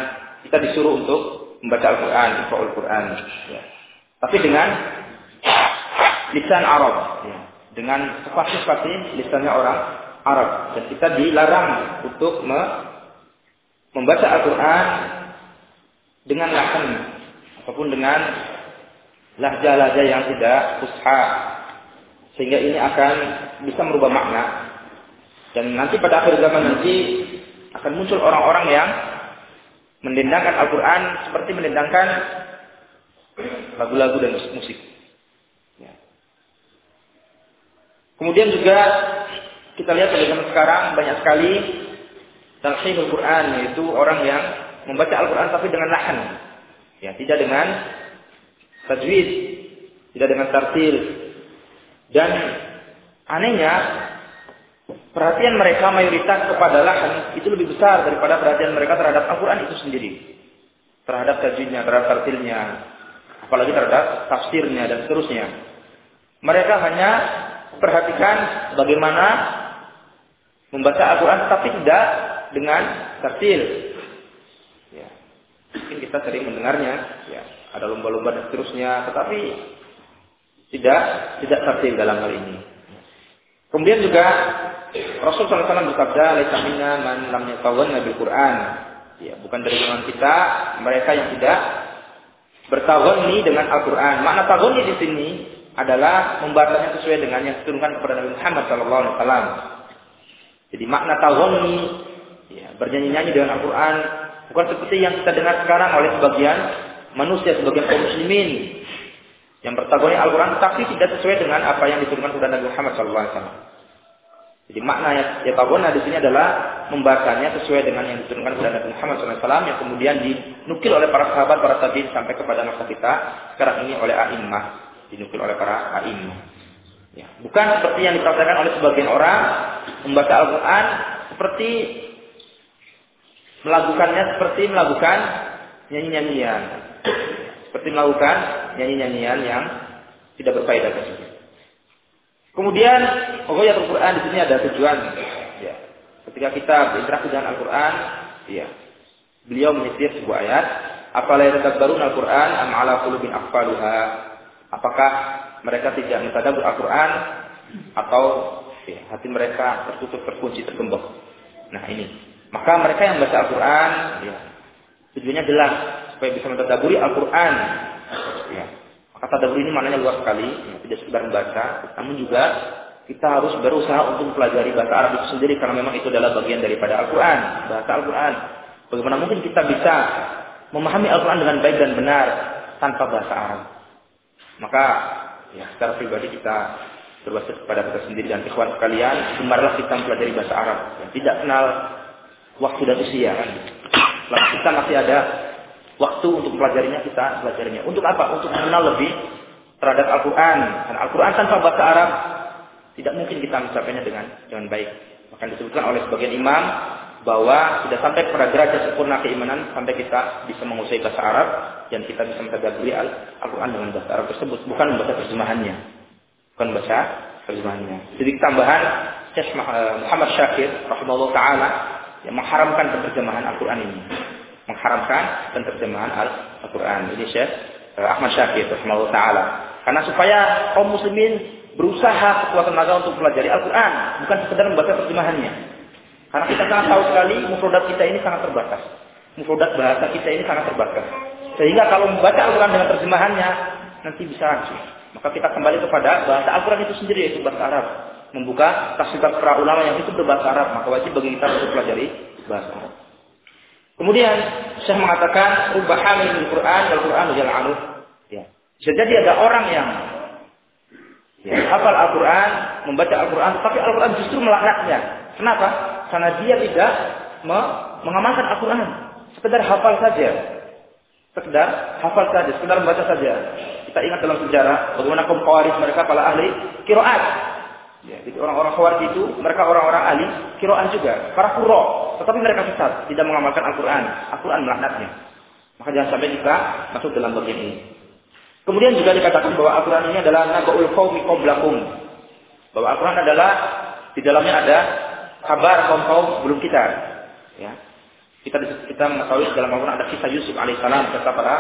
kita disuruh untuk membaca Al-Quran, Al-Quran, ya. Tapi dengan lisan Arab, ya. Dengan sepatutnya lisannya orang Arab, dan kita dilarang untuk membaca Al-Quran dengan lakon ataupun dengan lahja-lahja yang tidak fusha. Sehingga ini akan bisa merubah makna. Dan nanti pada akhir zaman nanti akan muncul orang-orang yang mendendangkan Al-Quran seperti mendendangkan lagu-lagu dan musik. Ya. Kemudian juga kita lihat pada zaman sekarang banyak sekali talqin Al-Quran, yaitu orang yang membaca Al-Quran tapi dengan lahan, ya, tidak dengan tajwid, tidak dengan tartil. Dan anehnya perhatian mereka mayoritas kepada lahan itu lebih besar daripada perhatian mereka terhadap Al-Quran itu sendiri, terhadap tajwidnya, terhadap tartilnya, apalagi terhadap tafsirnya dan seterusnya. Mereka hanya perhatikan bagaimana membaca Al-Quran tapi tidak dengan tartil. Ya. Mungkin kita sering mendengarnya, ya, ada lomba-lomba dan seterusnya, tetapi tidak tertil dalam hal ini. Kemudian juga Rasul sallallahu alaihi wasallam bersabda, "Laisa minna man lam yatawalla bil Qur'an." Ya, bukan dari kalangan kita mereka yang tidak bertawanni dengan Al-Qur'an. Makna tawanni di sini adalah membacanya sesuai dengan yang diturunkan kepada Nabi Muhammad sallallahu alaihi wasallam. Jadi makna tawanni, ya, bernyanyi-nyanyi dengan Al-Quran, bukan seperti yang kita dengar sekarang oleh sebagian manusia, sebagian kaum muslimin yang bertakwanya Al-Quran tapi tidak sesuai dengan apa yang diturunkan kepada Nabi Muhammad sallallahu alaihi wasallam. Jadi makna yang takwanya di sini adalah membacanya sesuai dengan yang diturunkan kepada Nabi Muhammad sallallahu alaihi wasallam, yang kemudian dinukil oleh para sahabat, para tabi'in sampai kepada masa kita sekarang ini oleh a'immah, dinukil oleh para a'immah. Ya, bukan seperti yang dikatakan oleh sebagian orang, membaca Al-Quran seperti melakukannya seperti melakukan nyanyi-nyanyian. Seperti melakukan nyanyian yang tidak berfaedah. Kemudian ayat Al-Quran di sini ada tujuan. Ya. Ketika kita berinteraksi dengan Al-Quran, ya, beliau menyetir sebuah ayat. Afala yatadabbaruna Al-Quran am ala qulubin aqfaluha. Apakah mereka tidak mentadabbur Al-Quran atau ya, hati mereka tertutup, terkunci, tergembok? Nah ini, maka mereka yang baca Al-Quran, ya, tujuannya jelas, supaya bisa mentadaburi Al-Quran. Ya. Maka tadabbur ini maknanya luas sekali, ya, tidak sekedar membaca, namun juga kita harus berusaha untuk mempelajari bahasa Arab itu sendiri, karena memang itu adalah bagian daripada Al-Quran, bahasa Al-Quran. Bagaimana mungkin kita bisa memahami Al-Quran dengan baik dan benar tanpa bahasa Arab? Maka ya, secara pribadi kita berbasis kepada kita sendiri dan ikhwan sekalian, semarlah kita mempelajari bahasa Arab, ya, tidak kenal waktu dan usia, kan? Lalu kita masih ada waktu untuk mempelajarinya, kita pelajarinya. Untuk apa? Untuk mengenal lebih terhadap Al-Quran. Dan Al-Quran tanpa bahasa Arab tidak mungkin kita mencapainya dengan baik. Maka disebutkan oleh sebagian imam bahwa tidak sampai pada derajat sempurna keimanan sampai kita bisa menguasai bahasa Arab dan kita bisa mentadabburi Al-Quran dengan bahasa Arab tersebut, bukan membaca terjemahannya. Bukan membaca terjemahannya. Sedikit tambahan, Syekh Muhammad Syakir rahimahullah taala yang mengharamkan terjemahan Al-Quran ini. Mengharamkan dan terjemahan Al-Quran ini Syekh Ahmad Syakir rahimahullah ta'ala, karena supaya kaum muslimin berusaha sekuat tenaga untuk mempelajari Al-Quran, bukan sekedar membaca terjemahannya. Karena kita sangat tahu sekali mufrodat kita ini sangat terbatas, mufrodat bahasa kita ini sangat terbatas, sehingga kalau membaca Al-Quran dengan terjemahannya nanti bisa hancur. Maka kita kembali kepada bahasa Al-Quran itu sendiri, yaitu bahasa Arab, membuka tafsir para ulama yang itu berbahasa Arab. Maka wajib bagi kita untuk pelajari bahasa Arab. Kemudian Syekh mengatakan rubahamil Al-Quran dan Al-Quran jal'anu. Ya. Bisa jadi ada orang yang ya, hafal Al-Quran, membaca Al-Quran, tapi Al-Quran justru melaknatnya. Kenapa? Karena dia tidak mengamalkan Al-Quran. Sekedar hafal saja. Sekedar hafal saja, sekedar membaca saja. Kita ingat dalam sejarah bagaimana kaum Khawarij, mereka para ahli qiraat. Ya, jadi orang-orang Khawarij itu mereka orang-orang ahli qiraat juga, para qurra. Tetapi mereka sesat, tidak mengamalkan Al-Quran. Al-Quran melaknatnya. Maka jangan sampai kita masuk dalam bagian ini. Kemudian juga dikatakan bahwa Al-Quran ini adalah naba'ul qawmi qoblakum. Bahwa Al-Quran adalah di dalamnya ada kabar kaum belum kita. Ya. Kita mengetahui dalam Al-Quran ada kisah Yusuf alaihissalam serta para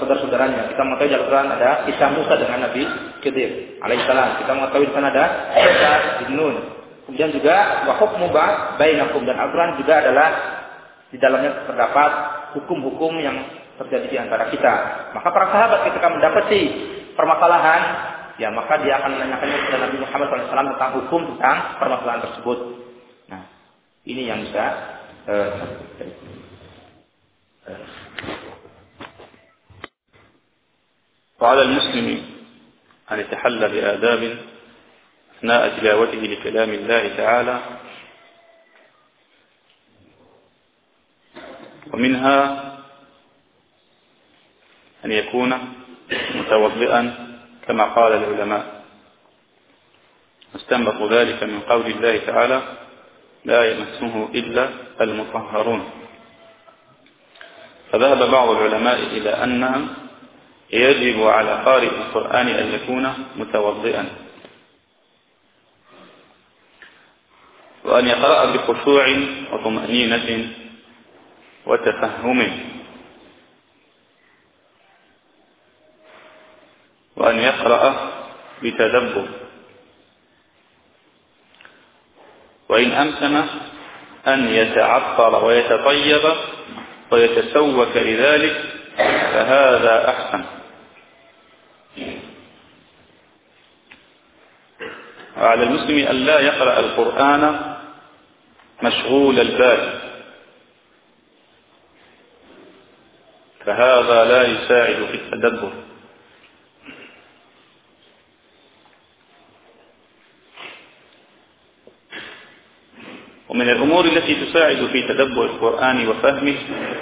saudara-saudaranya. Kita mengetahui dalam Al-Quran ada kisah Musa dengan Nabi Khidir alaihissalam. Kita mengetahui di sana ada kisah Ibn Nun. Kemudian juga wa hukmu bainakum, dan Al-Quran juga adalah di dalamnya terdapat hukum-hukum yang terjadi di antara kita. Maka para sahabat ketika mendapati permasalahan, ya maka dia akan menanyakannya kepada Nabi Muhammad SAW tentang hukum tentang permasalahan tersebut. Nah, ini yang bisa وعلى المسلم أن يتحلى بآداب أثناء تلاوته لكلام الله تعالى، ومنها أن يكون متوضئا كما قال العلماء، واستنبطوا ذلك من قول الله تعالى: لا يمسه إلا المطهرون. فذهب بعض العلماء إلى أنهم يجب على قارئ القرآن أن يكون متوضئا، وأن يقرأ بخشوع وطمأنينة وتفهم، وأن يقرأ بتدبر، وإن أمكن أن يتعطر ويتطيب ويتسوك لذلك فهذا أحسن. وعلى المسلم أن لا يقرأ القرآن مشغول البال، فهذا لا يساعد في التدبر. ومن الأمور التي تساعد في تدبر القرآن وفهمه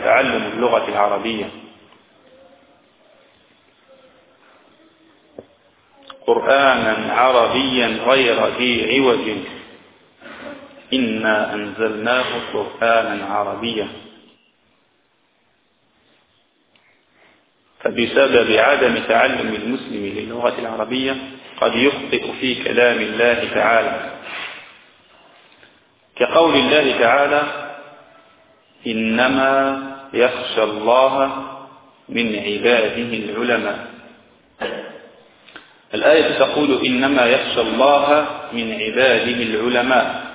تعلم اللغة العربية. قرآنا عربيا غير ذي عوج، إنا أنزلناه قرآنا عربيا. فبسبب عدم تعلم المسلم للغة العربية قد يخطئ في كلام الله تعالى، كقول الله تعالى: إنما يخشى الله من عباده العلماء. الآية تقول: إنما يخشى الله من عباده العلماء،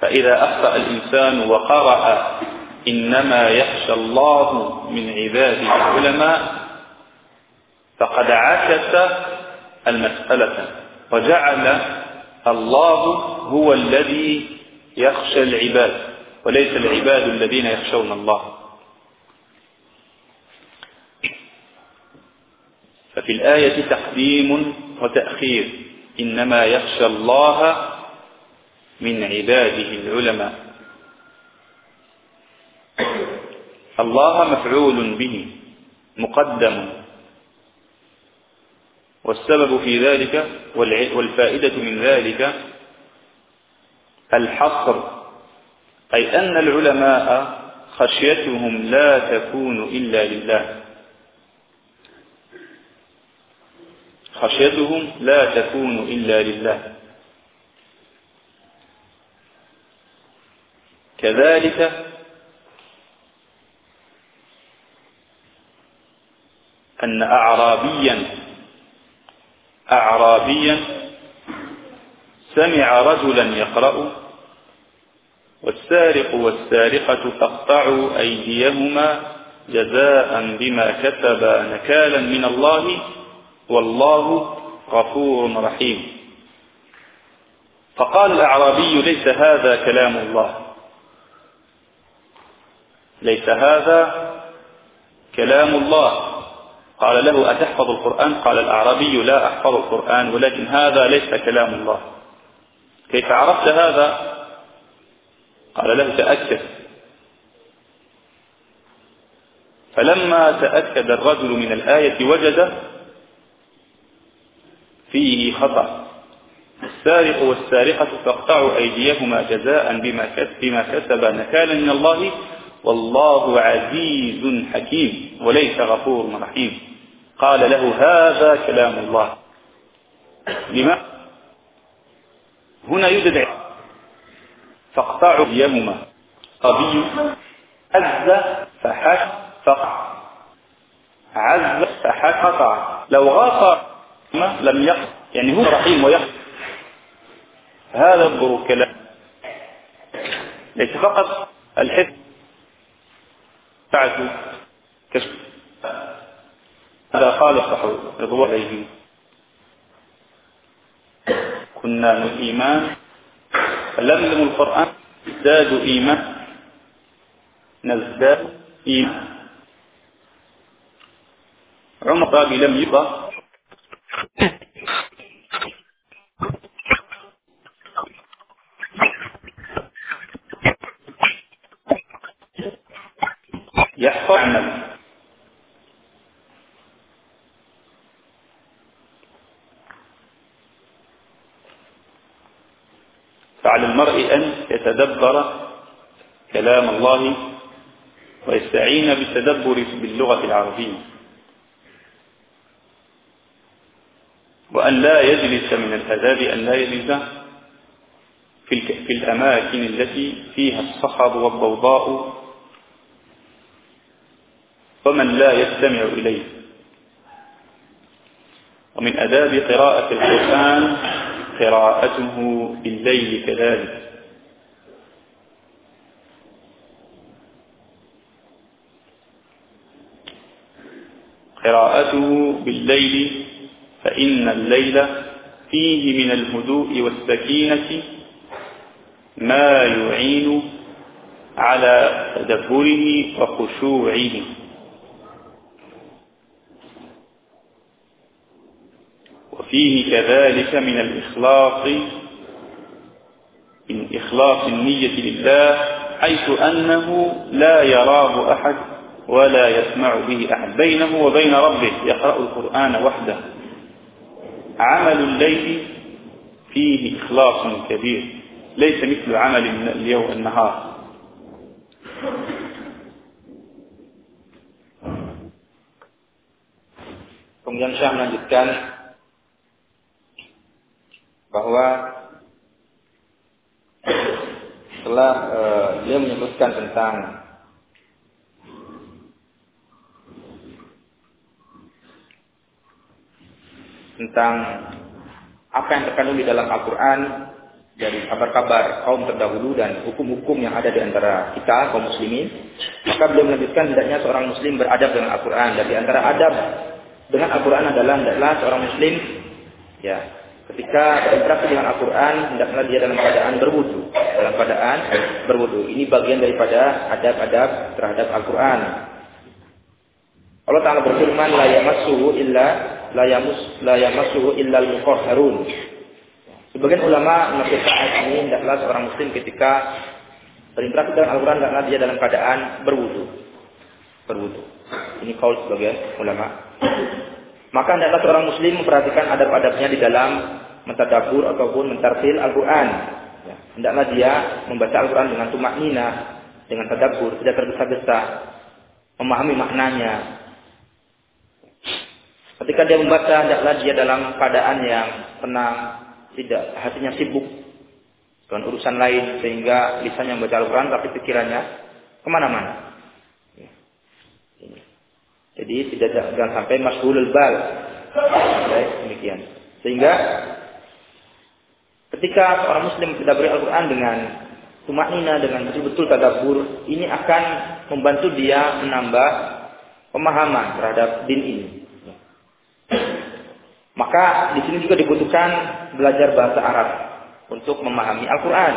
فإذا أخطأ الإنسان وقرأ إنما يخشى الله من عباده العلماء فقد عكس المسألة وجعل الله هو الذي يخشى العباد وليس العباد الذين يخشون الله. ففي الآية تقديم وتأخير، إنما يخشى الله من عباده العلماء. الله مفعول به مقدم، والسبب في ذلك والفائدة من ذلك الحصر، أي أن العلماء خشيتهم لا تكون إلا لله، خشيتهم لا تكون إلا لله. كذلك أن أعرابيا سمع رجلا يقرأ: والسارق والسارقة فاقطعوا أيديهما جزاء بما كسبا نكالا من الله والله غفور رحيم. فقال الأعرابي: ليس هذا كلام الله، ليس هذا كلام الله. قال له: أتحفظ القرآن؟ قال الأعرابي: لا أحفظ القرآن، ولكن هذا ليس كلام الله. كيف عرفت هذا؟ قال له: تأكد. فلما تأكد الرجل من الآية وجد فيه خطأ: السارق والسارقة فاقطعوا أيديهما جزاء بما كسبا نكالا من الله والله عزيز حكيم، وليس غفور رحيم. قال له: هذا كلام الله. لما هنا يوجد فاقطعوا يمما قبي عز فحقطع، عز فحقطع، لو غاق لم يقطع، يعني هو رحيم ويقطع. هذا الضر كلام، ليس فقط الحس تعزو كشف. هذا قال الصحابة رضوان عليهم: كنا من إيمان فلملموا القرآن نزداد إيمان، نزداد Umar bilam yubah. Yahfaz Nabi. فعلى المرء أن يتدبر كلام الله ويستعين بالتدبر باللغة العربية وأن لا يجلس من الآداب أن لا يجلس في الأماكن التي فيها الصخب والضوضاء ومن لا يستمع إليه. ومن آداب قراءة القرآن قراءته بالليل كذلك، قراءته بالليل، فإن الليل فيه من الهدوء والسكينة ما يعين على تدبره وخشوعه. وفيه كذلك من إخلاص النية لله، حيث أنه لا يراه أحد ولا يسمع به أحد، بينه وبين ربه يقرأ القرآن وحده. عمل الليل فيه إخلاص كبير، ليس مثل عمل اليوم والنهار. Kemudian Syekh melanjutkan bahwa setelah dia menyebutkan tentang apa yang terkandung di dalam Al-Quran dari kabar-kabar kaum terdahulu dan hukum-hukum yang ada di antara kita kaum muslimin, maka beliau melanjutkan hendaknya seorang muslim beradab dengan Al-Quran. Dan di antara adab dengan Al-Quran adalah hendaklah seorang muslim ketika berinteraksi dengan Al-Quran hendaklah dia dalam keadaan berwudu. Ini bagian daripada adab-adab terhadap Al-Quran. Allah Ta'ala berfirman, la yamassuhu illa al-mutahharun. Sebagian ulama menafsirkan ayat ini hendaklah seorang muslim ketika berinteraksi dengan Al-Quran hendaklah dia dalam keadaan berwudu. Ini kaul sebagian ulama. Maka hendaklah seorang muslim memperhatikan adab-adabnya di dalam mentadabbur ataupun mentartil Al-Quran. Hendaklah dia membaca Al-Quran dengan tumakninah, dengan tadabbur, tidak tergesa-gesa, memahami maknanya. Ketika dia membaca, hendaklah dia dalam keadaan yang tenang, tidak hatinya sibuk dengan urusan lain, sehingga lisannya membaca Al-Quran, tapi pikirannya kemana-mana. Jadi tidak sampai mashghulul bal. Demikian. Sehingga ketika orang Muslim mentadabburi Al-Quran dengan tumakninah, dengan betul-betul tadabbur, ini akan membantu dia menambah pemahaman terhadap din ini. Maka di sini juga dibutuhkan belajar bahasa Arab untuk memahami Al-Quran,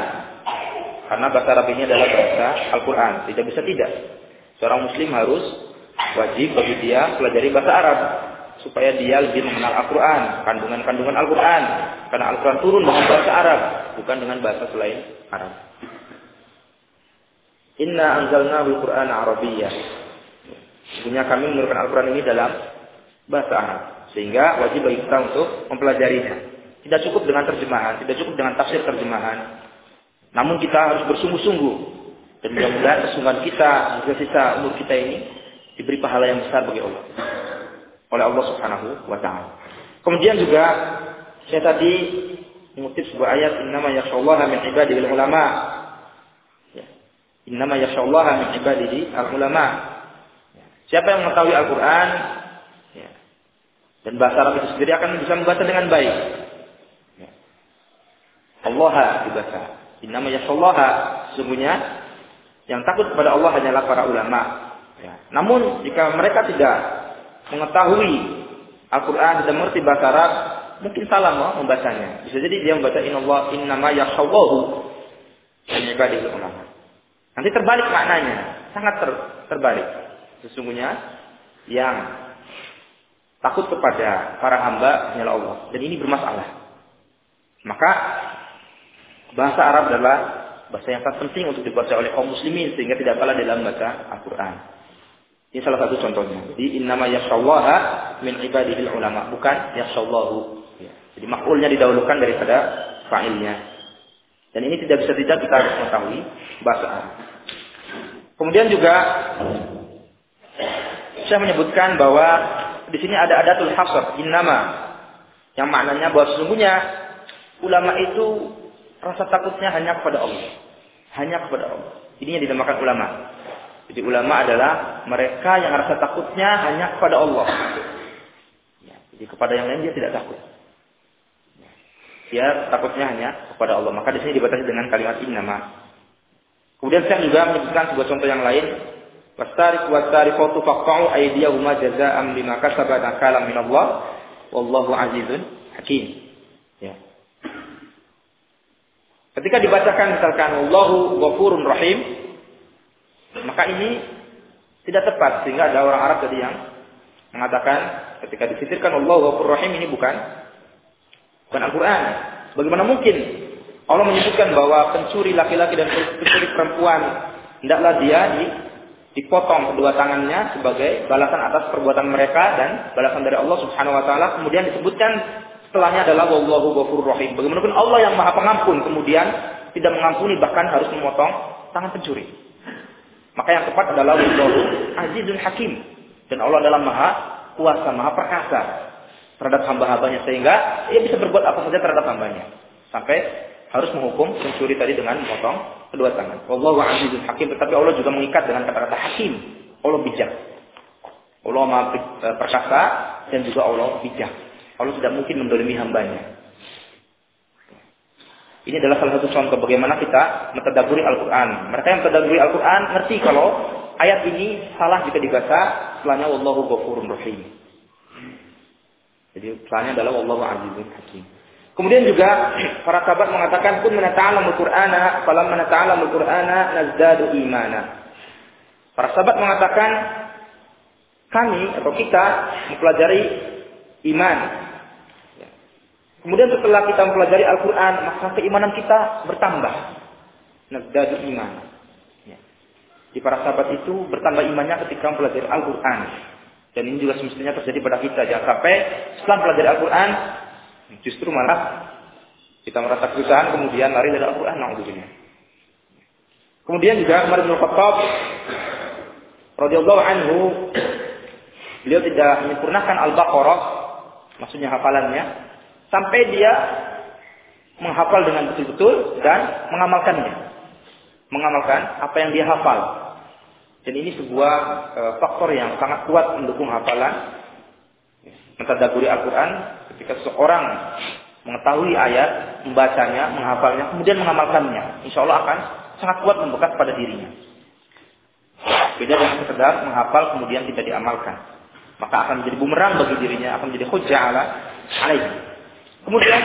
karena bahasa Arab ini adalah bahasa Al-Quran. Tidak bisa tidak, seorang muslim harus wajib bagi dia pelajari bahasa Arab supaya dia lebih mengenal Al-Quran, kandungan-kandungan Al-Quran, karena Al-Quran turun dengan bahasa Arab, bukan dengan bahasa selain Arab. Inna anzalnahu al-Quran Arabiyya. Sebenarnya kami menurunkan Al-Quran ini dalam bahasa Arab, sehingga wajib bagi kita untuk mempelajarinya. Tidak cukup dengan terjemahan, tidak cukup dengan tafsir terjemahan, namun kita harus bersungguh-sungguh. Dan mudah-mudahan kesungguhan kita sisa umur kita ini diberi pahala yang besar bagi Allah, oleh Allah Subhanahu wa Ta'ala. Kemudian juga saya tadi mengutip sebuah ayat, innama yakhshallaha min ibadihi al-ulama. Innama yakhshallaha min ibadihi al-ulama. Siapa yang mengetahui Al-Quran dan bahasa Arab itu sendiri akan bisa membaca dengan baik. Allah dibaca. Innama yakhshallaha. Sesungguhnya yang takut kepada Allah hanyalah para ulama. Namun jika mereka tidak mengetahui Al-Quran, tidak mengerti bahasa Arab, mungkin salah membacanya. Bisa jadi dia membaca innama yakhshallaha min ibadihi al-ulama. Nanti terbalik maknanya, sangat terbalik. Sesungguhnya yang takut kepada para hamba hanyalah Allah. Dan ini bermasalah. Maka bahasa Arab adalah bahasa yang sangat penting untuk dibaca oleh kaum muslimin sehingga tidak kalah dalam baca Al-Quran. Ini salah satu contohnya. Jadi innama yakhshallaha min ibadihil ulama, bukan yakhshallahu. Jadi maf'ulnya didahulukan daripada fa'ilnya. Dan ini tidak bisa tidak kita harus mengetahui bahasa Arab. Kemudian juga saya menyebutkan bahwa di sini ada adatul hasr, innama, yang maknanya bahwa sesungguhnya ulama itu rasa takutnya hanya kepada Allah. Hanya kepada Allah. Ini yang dinamakan ulama. Jadi ulama adalah mereka yang rasa takutnya hanya kepada Allah. Jadi kepada yang lain dia tidak takut. Dia takutnya hanya kepada Allah. Maka di sini dibatasi dengan kalimat innama. Kemudian saya juga menyebutkan sebuah contoh yang lain. Wastariq wasariqatu faqta'u aydiyahuma jazaa'an bima kasaba nakalan minallah wallahu azizun hakim. Ya. Ketika dibacakan misalkan Allahu ghafurun rahim, maka ini tidak tepat sehingga ada orang Arab tadi yang mengatakan ketika disitirkan Allahu ghafurur rahim ini bukan Al-Qur'an. Bagaimana mungkin Allah menyebutkan bahwa pencuri laki-laki dan pencuri perempuan hendaklah dia dipotong kedua tangannya sebagai balasan atas perbuatan mereka dan balasan dari Allah Subhanahu wa taala. Kemudian disebutkan setelahnya adalah wallahu ghafurur rahim. Bagaimanapun Allah yang Maha Pengampun kemudian tidak mengampuni bahkan harus memotong tangan pencuri. Maka yang tepat adalah wallahu azizun hakim, dan Allah adalah Maha Kuasa, Maha Perkasa terhadap hamba-hambanya sehingga ia bisa berbuat apa saja terhadap hambanya sampai harus menghukum pencuri tadi dengan memotong kedua tangan. Wallahu azizul hakim. Tetapi Allah juga mengikat dengan kata-kata hakim. Allah bijak. Allah Maha Perkasa dan juga Allah bijak. Allah tidak mungkin mendolimi hambanya. Ini adalah salah satu contoh bagaimana kita mentadabburi Al-Quran. Mereka yang mentadabburi Al-Quran ngerti kalau ayat ini salah jika dibaca setelahnya wallahu ghafurur rahim. Jadi setelahnya adalah wallahu azizul hakim. Kemudian juga para sahabat mengatakan kun menata'alamul Qur'ana falam menata'alamul Qur'ana nazdadu imana. Para sahabat mengatakan kami atau kita mempelajari iman. Kemudian setelah kita mempelajari Al-Qur'an maka keimanan kita bertambah. Nazdadu imana. Di para sahabat itu bertambah imannya ketika mempelajari Al-Qur'an. Dan ini juga semestinya terjadi pada kita. Jangan sampai setelah mempelajari Al-Qur'an justru malah kita merasa kesusahan kemudian lari dari Al-Quran. Kemudian juga Umar bin Khattab radhiyallahu anhu, beliau tidak menyempurnakan Al-Baqarah, maksudnya hafalannya, sampai dia menghafal dengan betul-betul dan mengamalkannya. Mengamalkan apa yang dia hafal. Dan ini sebuah faktor yang sangat kuat mendukung hafalan. Mentadabburi Al-Quran ketika seseorang mengetahui ayat, membacanya, menghafalnya, kemudian mengamalkannya, insya Allah akan sangat kuat membekas pada dirinya. Beda dengan sekedar menghafal kemudian tidak diamalkan, maka akan menjadi bumerang bagi dirinya, akan menjadi hujjah alaihi. Kemudian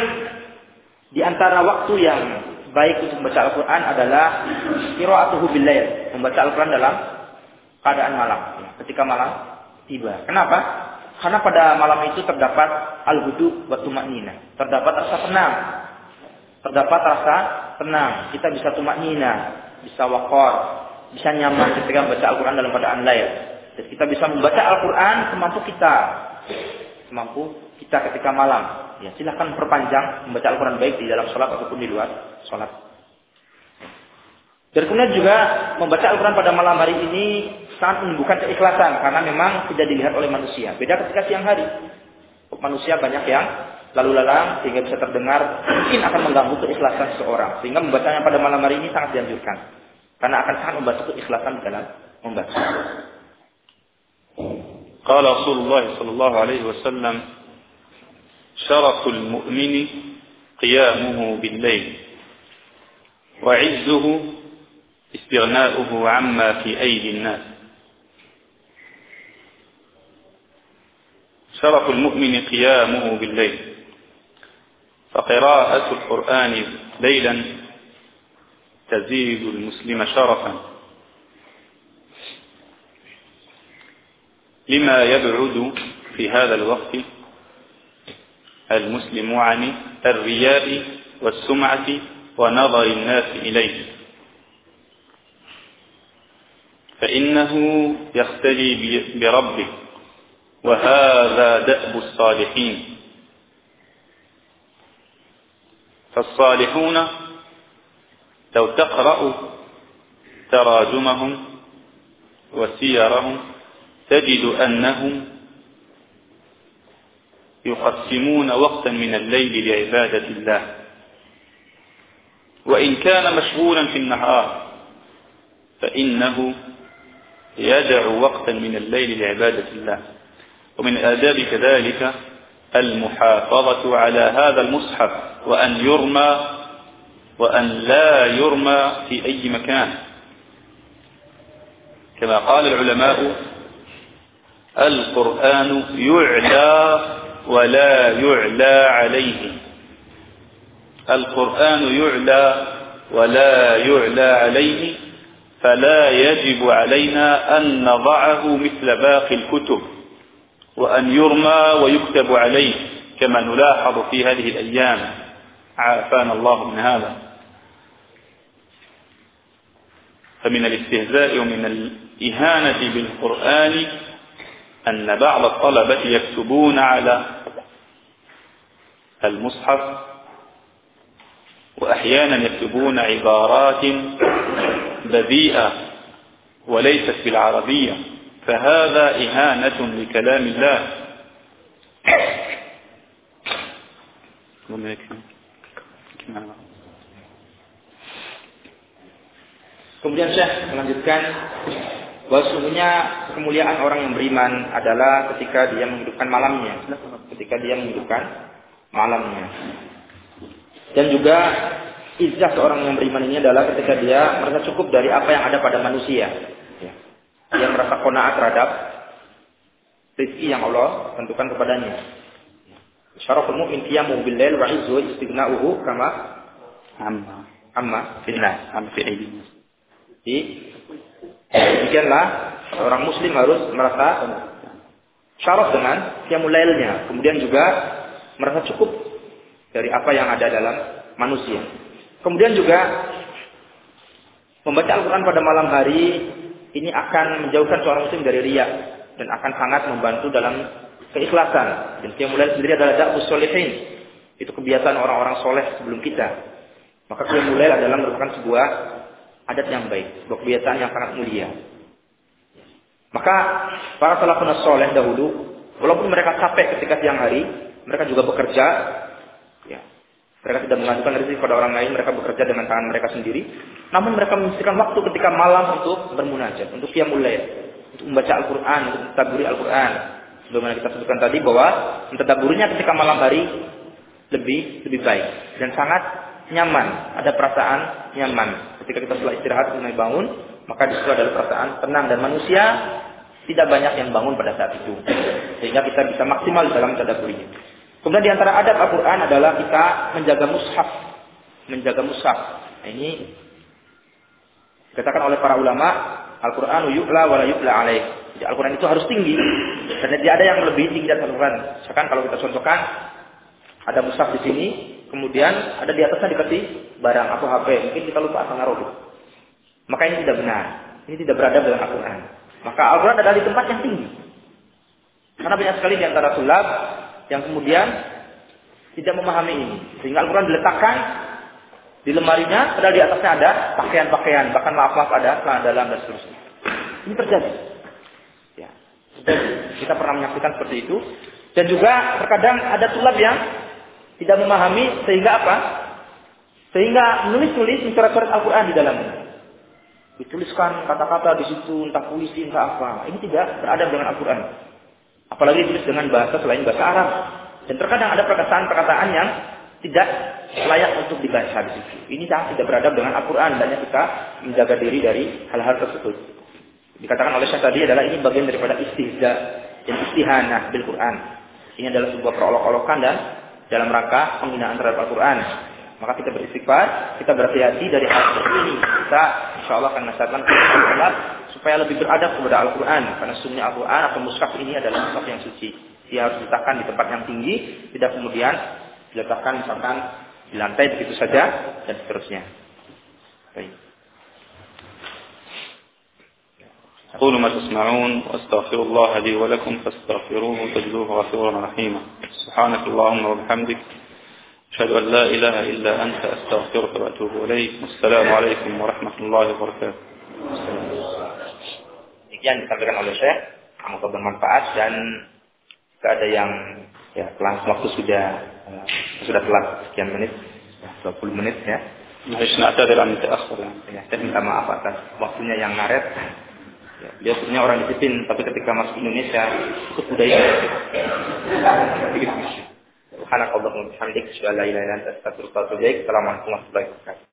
di antara waktu yang baik untuk membaca Al-Quran adalah qira'atuhu billail, membaca Al-Quran dalam keadaan malam, ketika malam tiba. Kenapa? Karena pada malam itu terdapat al-hudu wa tuma'nina. Terdapat rasa tenang. Kita bisa tuma'nina. Bisa waqar. Bisa nyaman ketika membaca Al-Quran dalam keadaan lail. Dan kita bisa membaca Al-Quran semampu kita. Ketika malam. Ya, silahkan perpanjang membaca Al-Quran baik di dalam sholat ataupun di luar sholat. Dan kemudian juga membaca Al-Quran pada malam hari ini sangat menumbuhkan keikhlasan karena memang tidak dilihat oleh manusia. Beda ketika siang hari. Manusia banyak yang lalu lalang sehingga bisa terdengar, mungkin akan mengganggu keikhlasan seseorang. Sehingga membacanya pada malam hari ini sangat dianjurkan. Karena akan sangat membantu keikhlasan dalam membaca. Qala Rasulullah sallallahu alaihi wasallam, syaraful mu'mini qiyamuhu bil lail wa 'izzuhu istighna'uhu 'amma fi aydin nas. شرف المؤمن قيامه بالليل فقراءة القرآن ليلا تزيد المسلم شرفا لما يبعد في هذا الوقت المسلم عن الرياء والسمعة ونظر الناس إليه، فإنه يختلي بربه، وهذا دأب الصالحين. فالصالحون لو تقرأ تراجمهم وسيرهم تجد أنهم يقسمون وقتا من الليل لعبادة الله، وإن كان مشغولا في النهار فإنه يدع وقتا من الليل لعبادة الله. ومن آداب كذلك المحافظة على هذا المصحف، وأن لا يرمى في أي مكان، كما قال العلماء: القرآن يعلى ولا يعلى عليه، القرآن يعلى ولا يعلى عليه، فلا يجب علينا أن نضعه مثل باقي الكتب وأن يرمى ويكتب عليه كما نلاحظ في هذه الأيام، عافانا الله من هذا. فمن الاستهزاء ومن الإهانة بالقرآن أن بعض الطلبة يكتبون على المصحف، وأحيانا يكتبون عبارات بذيئة وليست بالعربية، فهذا إهانة لكلام الله. Kemudian Syekh melanjutkan, bahwasanya kemuliaan orang yang beriman adalah ketika dia menghidupkan malamnya, Dan juga izzah seorang yang beriman ini adalah ketika dia merasa cukup dari apa yang ada pada manusia. Dia merasa qanaat terhadap rezeki yang Allah tentukan kepadanya. Syaraful mu'min qiyamuhu bil lail wa izzuhu istighna'uhu kama amma fillah amfi'idin. Demikianlah orang muslim harus merasa syaraf dengan qiyamul lailnya, kemudian juga merasa cukup dari apa yang ada dalam manusia. Kemudian juga membaca Al-Quran pada malam hari ini akan menjauhkan seorang muslim dari riya dan akan sangat membantu dalam keikhlasan. Dan qiyamul lail sendiri adalah da'bus sholihin, itu kebiasaan orang-orang soleh sebelum kita. Maka qiyamul lail adalah merupakan sebuah adat yang baik, sebuah kebiasaan yang sangat mulia. Maka para salafun saleh dahulu, walaupun mereka capek ketika siang hari, mereka juga bekerja. Ya, mereka tidak mengajukan rezeki kepada orang lain, mereka bekerja dengan tangan mereka sendiri. Namun mereka menyisihkan waktu ketika malam untuk bermunajat, untuk qiyamul lail, untuk membaca Al-Quran, untuk mentadabburi Al-Quran. Sebagaimana kita sebutkan tadi bahwa mentadabburinya ketika malam hari lebih baik dan sangat nyaman, ada perasaan nyaman ketika kita setelah istirahat mulai bangun, maka disitu ada perasaan tenang dan manusia tidak banyak yang bangun pada saat itu, sehingga kita bisa maksimal dalam tadabburinya. Kemudian diantara adab Al-Quran adalah kita menjaga mushaf, Nah, ini dikatakan oleh para ulama, Al-Quranu yu'la wa la yu'la alaih. Jadi Al-Quran itu harus tinggi, dan tidak ada yang lebih tinggi dari Al-Quran. Misalkan kalau kita contohkan, ada mushaf di sini, kemudian ada di atasnya dikasih barang atau HP, mungkin kita lupa atau naruh. Maka ini tidak benar. Ini tidak beradab dengan Al-Quran. Maka Al-Quran ada di tempat yang tinggi. Karena banyak sekali di antara sulap yang kemudian tidak memahami ini, sehingga Al-Quran diletakkan di lemarinya, padahal di atasnya ada pakaian-pakaian, bahkan maaf-maaf ada celana dalam dan seterusnya. Ini terjadi. Ya, kita pernah menyaksikan seperti itu. Dan juga terkadang ada sulap yang tidak memahami, sehingga apa? Sehingga menulis-nulis mencoret-coret Al-Quran di dalamnya. Dituliskan kata-kata di situ, entah puisi, entah apa. Ini tidak beradab dengan Al-Quran. Apalagi ditulis dengan bahasa selain bahasa Arab. Dan terkadang ada perkataan-perkataan yang tidak layak untuk dibaca di situ. Ini sangat tidak beradab dengan Al-Quran, dan kita menjaga diri dari hal-hal tersebut. Dikatakan oleh Syekh tadi adalah ini bagian daripada istihza dan istihanah bil Quran. Ini adalah sebuah perolok-olokan dan dalam rangka penghinaan terhadap Al-Quran. Maka kita beristighfar, kita berhati-hati dari hal seperti ini. Kita insya Allah akan nasihatkan kepada Allah supaya lebih beradab kepada Al-Quran, karena sesungguhnya Al-Quran atau mushaf ini adalah mushaf yang suci. Dia harus diletakkan di tempat yang tinggi, tidak kemudian diletakkan misalkan di lantai begitu saja dan seterusnya. Baik. Qul ma tasma'un wa astaghfirullah li wa lakum fastaghfiruhu tajiduhu ghafuran rahima. Subhanakallahumma wa bihamdik asyhadu an la ilaha illa anta astaghfiruka wa atubu ilaik. Wassalamu alaikum warahmatullahi wabarakatuh. Demikian disampaikan oleh Syekh, semoga bermanfaat dan jika ada yang ya telah waktu sudah telat sekian menit, 20 menit ya. Bismillah dalam ta'akhur. Ya, saya minta maaf atas waktunya yang ngaret. Ya, dia sebenarnya orang disiplin, tapi ketika masuk Indonesia ikut budaya. Subhanakallahumma wa bihamdika asyhadu an la ilaha illa anta astaghfiruka wa atubu ilaik. Assalamualaikum warahmatullahi wabarakatuh.